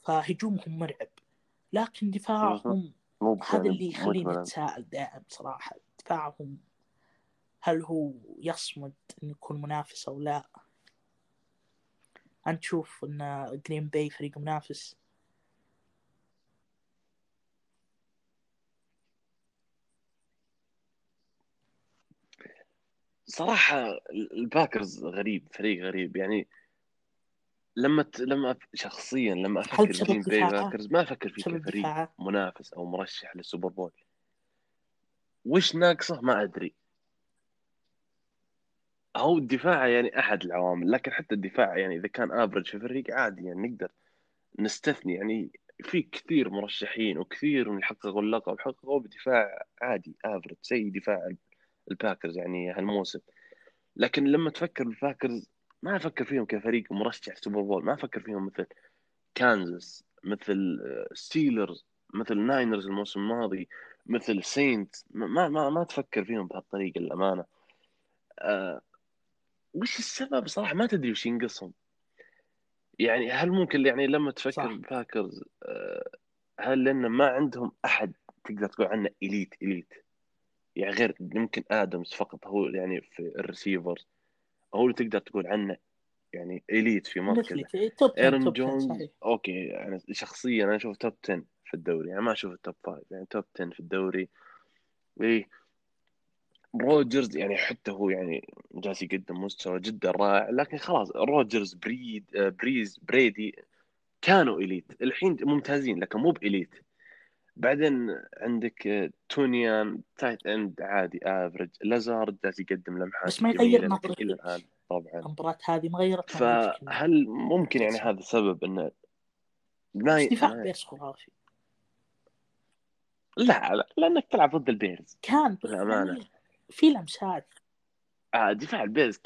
فهجومهم مرعب، لكن دفاعهم هذا اللي يخلينا نتساءل دائم صراحة. دفاعهم هل هو يصمد إنه يكون منافس أو لا؟ نشوف ان جرين باي فريق منافس. صراحة الباكرز غريب، فريق غريب. يعني لما شخصيا افكر في الباكرز ما افكر في فريق منافس او مرشح للسوبر بول. وش ناقصه ما أدري. هو الدفاع يعني أحد العوامل، لكن حتى الدفاع يعني إذا كان أبرج في الفريق عادي يعني نقدر نستثني. يعني في كثير مرشحين وكثير من حققوا اللقب حققوا بدفاع عادي أبرج زي دفاع الباكرز يعني هالموسم. لكن لما تفكر بالباكرز ما أفكر فيهم كفريق مرشح سوبر بول، ما أفكر فيهم مثل كانزاس، مثل ستيلرز، مثل ناينرز الموسم الماضي، مثل سينت. ما تفكر فيهم بهالطريقة الأمانة. وش السبب صراحة ما تدري وش ينقصهم. يعني هل ممكن يعني لما تفكر باكرز هل لأنه ما عندهم أحد تقدر تقول عنه إليت يعني غير ممكن آدمز فقط هو يعني في الرسيفر هو اللي تقدر تقول عنه يعني إليت في مركزه. إيرن جونز أوكي يعني شخصيا أنا أشوف توب 10 في الدوري، يعني ما أشوف توب 5 يعني توب 10 في الدوري. إيه روجرز يعني حتى هو يعني جالس يقدم مستوى جدا رائع، لكن خلاص روجرز بريدي كانوا إليت الحين ممتازين لكن مو بإليت. بعدين عندك تونيان تايت اند عادي افريج، لازارد جالس يقدم لمحات بس ما يغير نظرتك إلى الآن طبعا المباراة هذه ما غيرت. فهل ممكن يعني هذا السبب أنه دفاع بيرس خرافي؟ لا لأنك تلعب ضد البيرز كان بالأمانة في لمسات. دفاع البيرز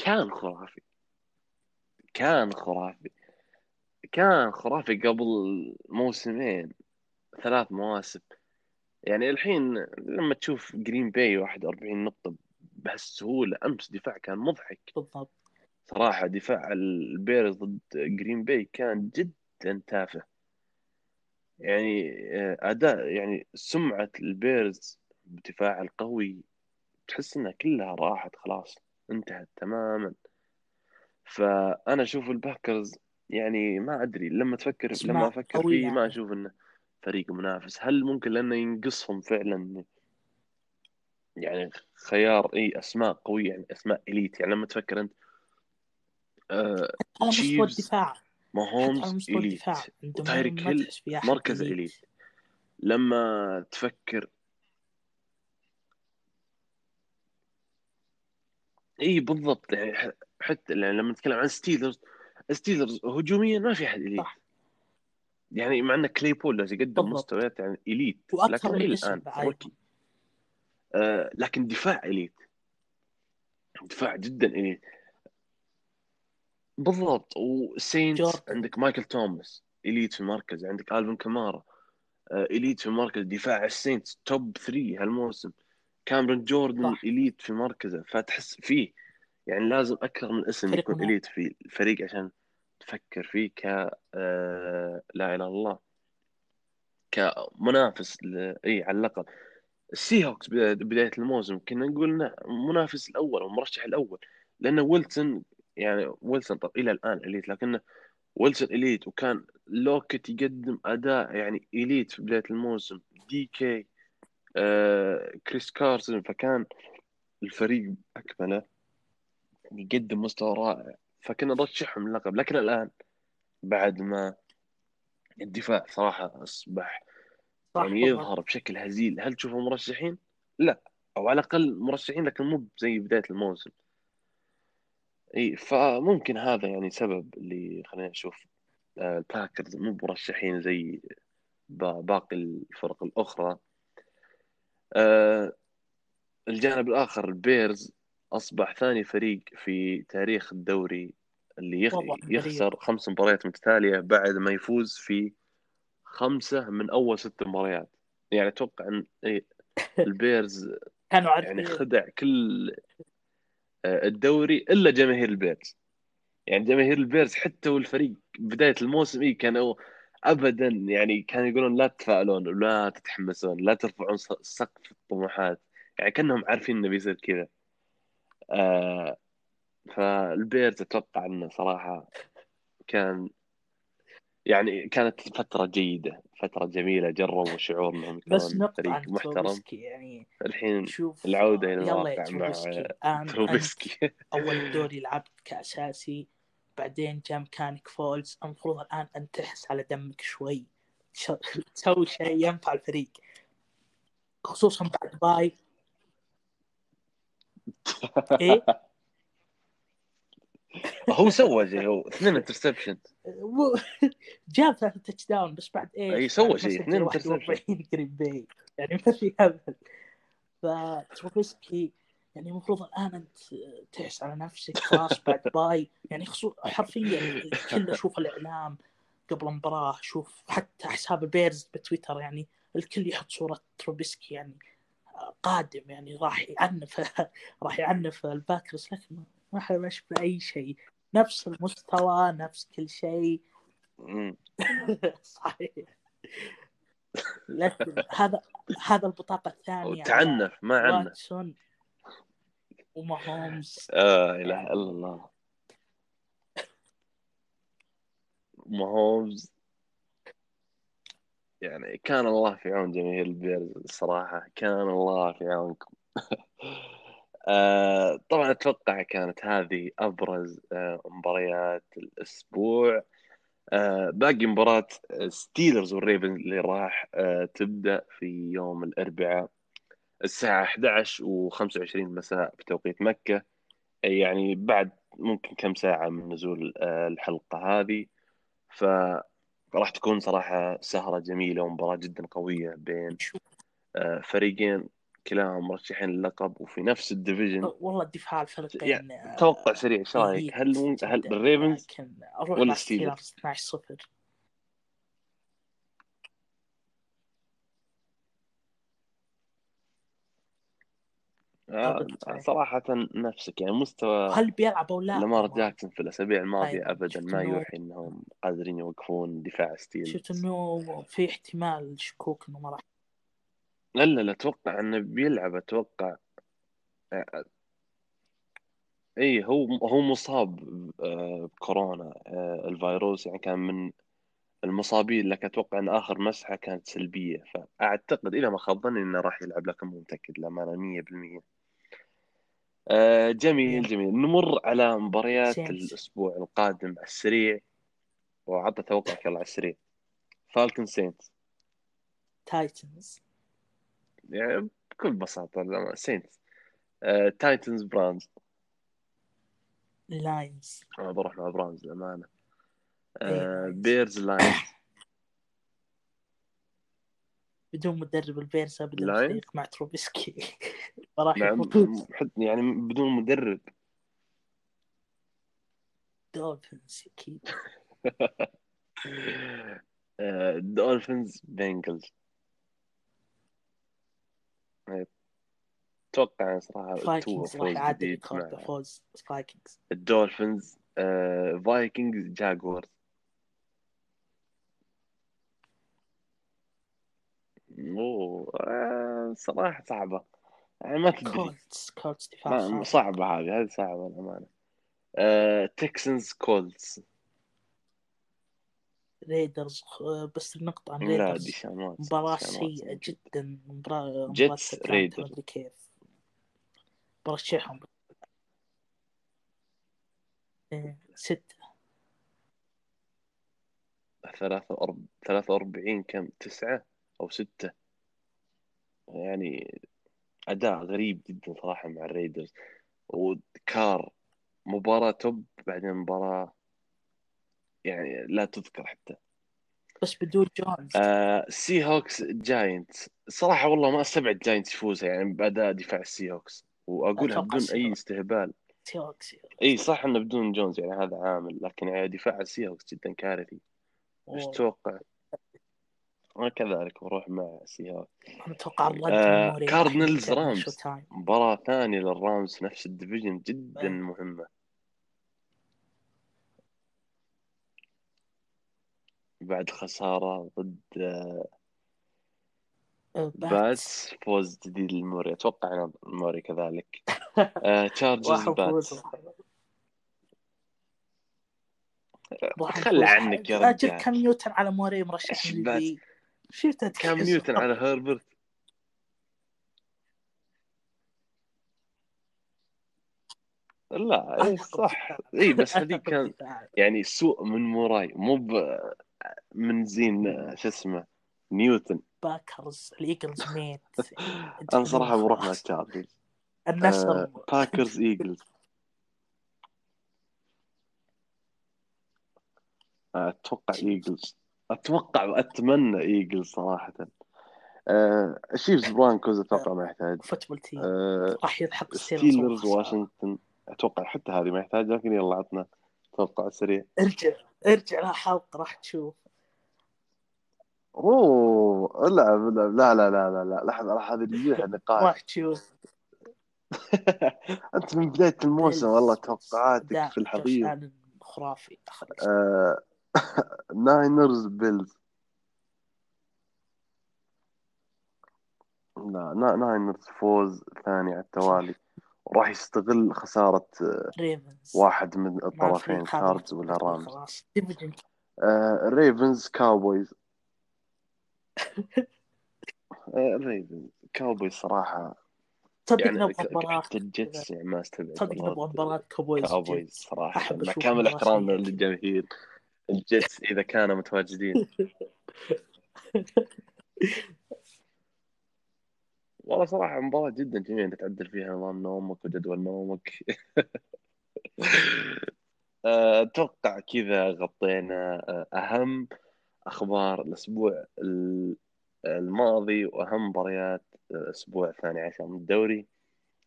كان خرافي قبل موسمين 3 مواسم. يعني الحين لما تشوف جرين باي 41 نقطة بهالسهولة، أمس دفاع كان مضحك بالضبط. صراحة دفاع البيرز ضد جرين باي كان جدا تافه. يعني أداء يعني سمعة البيرز بدفاع القوي تحس إنها كلها راحت خلاص انتهت تماما. فأنا أشوف الباكرز يعني ما أدري لما أفكر فيه ما أشوف إنه فريق منافس. هل ممكن لأنه ينقصهم فعلا يعني خيار أي أسماء قوية يعني أسماء إليت؟ يعني لما تفكر أنت على مستوى الدفاع ماهومز إليت، تايريك هيل مركز إليت. لما تفكر اي بالضبط يعني حتى لما نتكلم عن ستيلرز هجوميا ما في احد إليت يعني مع ان كليبول لازم يقدم مستويات يعني إليت لكن الان لكن دفاع جدا إليت بالضبط. وسينت عندك مايكل توماس إليت في المركز، عندك آلفين كامارا إليت في المركز. دفاع السينت توب 3 هالموسم، كامرون جوردن إليت في مركزه. فتحس فيه يعني لازم أكثر من اسم يكون إليت في الفريق عشان تفكر فيه ك لا إله إلا الله كمنافس أي على الأقل. السي هوكس بداية الموسم كنا نقولنا منافس الأول ومرشح الأول لأنه ويلسون طب إلى الآن إليت، لكن ويلسون إليت وكان لوكت يقدم أداء يعني إليت في بداية الموسم، دي كي كريس كارسون. فكان الفريق أكمله يقدم مستوى رائع فكنا نرشحهم اللقب. لكن الآن بعد ما الدفاع صراحة أصبح يعني يظهر بشكل هزيل، هل تشوفهم مرشحين؟ لا، أو على الأقل مرشحين لكن مو زي بداية الموسم. اي فممكن هذا يعني سبب اللي خلينا نشوف الباكرز مو مرشحين زي باقي الفرق الأخرى. الجانب الآخر البيرز أصبح ثاني فريق في تاريخ الدوري اللي يخسر 5 مباريات متتالية بعد ما يفوز في 5 من أول 6 مباريات. يعني أتوقع أن البيرز يعني خدع كل الدوري إلا جماهير البيرز. يعني جماهير البيرز حتى والفريق بداية الموسم كانوا أبداً يعني كانوا يقولون لا تتفائلون ولا تتحمسون لا ترفعون سقف الطموحات، يعني كأنهم عارفين إنه بيصير كذا. فالبيرز أتوقع إنه صراحة كانت فترة جيدة، فترة جميلة، جربوا شعور إنهم يكونون فريق محترم. يعني الحين العودة إلى الواقع مع تروبيسكي. أول دوري لعبت كأساسي، بعدين جام كانك فولز، المفروض الآن أن تحس على دمك شوي تسوي شيء ينفع الفريق، خصوصا بعد باي ايه هو سوى زي هو 2 انترسبشن جاب 3 تاتش داون بس بعد ايش؟ اي سوى شيء 2 انترسبشن قريب بي يعني ما في هبل. فتروبيسكي يعني المفروض الان انت تعس على نفسك خلاص بعد باي يعني حرفيا كله شوف الاعلام قبل المباراه، شوف حتى حساب البيرز بتويتر يعني الكل يحط صوره تروبيسكي يعني قادم يعني راح يعنف الباكرز، لكن ما شفنا اي شيء، نفس المستوى نفس كل شيء. صحيح. لكن هذا البطاقه الثانيه تعنف ما عنا وماهومز. اله الا الله ماهومز يعني كان الله في عون جماهير البيرز الصراحة، كان الله في عونكم. طبعا أتوقع كانت هذه أبرز مباريات الأسبوع. باقي مباراة ستيلرز والريفن اللي راح تبدأ في يوم الأربعاء الساعة 11:25 مساء بتوقيت مكة، يعني بعد ممكن كم ساعة من نزول الحلقة هذه. راح تكون صراحة سهرة جميلة ومباراة جدا قوية بين فريقين كلاهم مرشحين للقب وفي نفس الديفيجن. والله الدفاع الفريقين يعني توقع سريع ايش رايك؟ هل الريفنز ولا ستيلرز 12-0؟ صراحة نفسك يعني مستوى هل بيلعب أو لا؟ لامار جاكسون في الأسابيع الماضية أبدا ما يوحي إنهم قادرين يوقفون دفاع ستيلرز. شفت إنه في احتمال شكوك إنه ما راح. لا أتوقع إنه بيلعب، أتوقع إيه هو مصاب بكورونا الفيروس، يعني كان من المصابين، لكن أتوقع أن آخر مسحة كانت سلبية، فأعتقد إذا ما خاب ظني إنه راح يلعب، لكن مو متأكد لما أنا 100%. جميل. نمر على مباريات الأسبوع القادم على السريع، وعطى توقعك يلا على السريع. فالكون سينتس تايتنز، يعني بكل بساطة سينتس. تايتنز برانز لاينز، أنا بروح مع برانز للأمانة. بيرز لاين بدون مدرب البيرز أبداً مع تروبيسكي. يعني بدون مدرب. دولفينز أكيد. دولفينز بنجلز أتوقع صراحة فايكنجز عادي كارت فوز فايكنجز. الدولفينز فايكنجز جاغورز. صراحة صعبة، يعني ما تدري. كولتس دفاع صعبة، هذه صعبة الأمانة. تكسنز كولتس. ريدرز، بس النقطة عن ريدرز مباراة سيئة جدا، مباراة جيتس ريدرز ما أدري كيف برشحهم 6-43 كم 9 أو 6، يعني أداء غريب جدا صراحة مع الريدرز. وكار مباراة توب بعدين مباراة يعني لا تذكر حتى، بس بدون جونز. سي هوكس جاينتس، صراحة والله ما استبعد جاينتس يفوزها يعني بأداء دفاع السي هوكس، وأقولها بدون أي استهبال. اي صح انه بدون جونز يعني هذا عامل، لكن يعني دفاع السيهوكس جدا كارثي. ايش تتوقع؟ انا كذلك بروح مع السيهوكس. متوقع الرامز كاردينالز رامز، مباراه ثانيه للرامز نفس الديفيجن جدا مهمه. بعد خساره ضد باتس فوز جديد للموري، أتوقع أنا الموري كذلك. تشارجز باتس خلى عنك يا رجال. كام نيوتن على موري مرشح للبي، شفت كام نيوتن على هيربرت. لا صح، إيه بس هذه كان يعني سوء من موراي، مو من زين شو اسمه نيوتن. باكرز الإيجلز ميت. أنا صراحة بروح مع التشارجز. النشر باكرز ايجلز اتوقع ايجلز اتوقع واتمنى ايجلز صراحه. الشيفز برانكوز اتوقع ما يحتاج. فوتبول تيم راح يضحك ستيلرز واشنطن اتوقع حتى هذه ما يحتاج. لكن يلا عطنا توقع سريع. ارجع لها حلقه راح تشوف. اوه لا لحظه راح هذه الجيل النقاش راح تشوف. انت من بدايه الموسم والله توقعاتك في الحضيض خرافي. ناينرز بيلز. لا ناينرز فوز ثاني على التوالي وراح يستغل خسارة ريفنز. واحد من الطرفين كاردز ولا رامز. ريفنز كاوبويز. ريفنز كاوبويز صراحة صدق نبغى الجيتس ما استبعد. صدق نبغى مباراة كاوبويز صراحة مع كامل احترامنا للجماهير الجيتس إذا كانوا متواجدين. والله صراحة مباراة جدا جميلة تتعدل فيها نظام نومك وجدول نومك. أتوقع كذا غطينا أهم أخبار الأسبوع الماضي وأهم مباريات الأسبوع الثاني عشر من الدوري،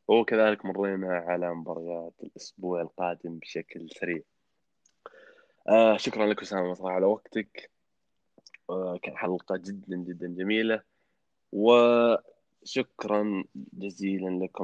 وكذلك مرينا على مباريات الأسبوع القادم بشكل سريع. شكرا لك أسامة صراحة على وقتك. كان حلقة جدا جميلة وشكرا جزيلا لكم.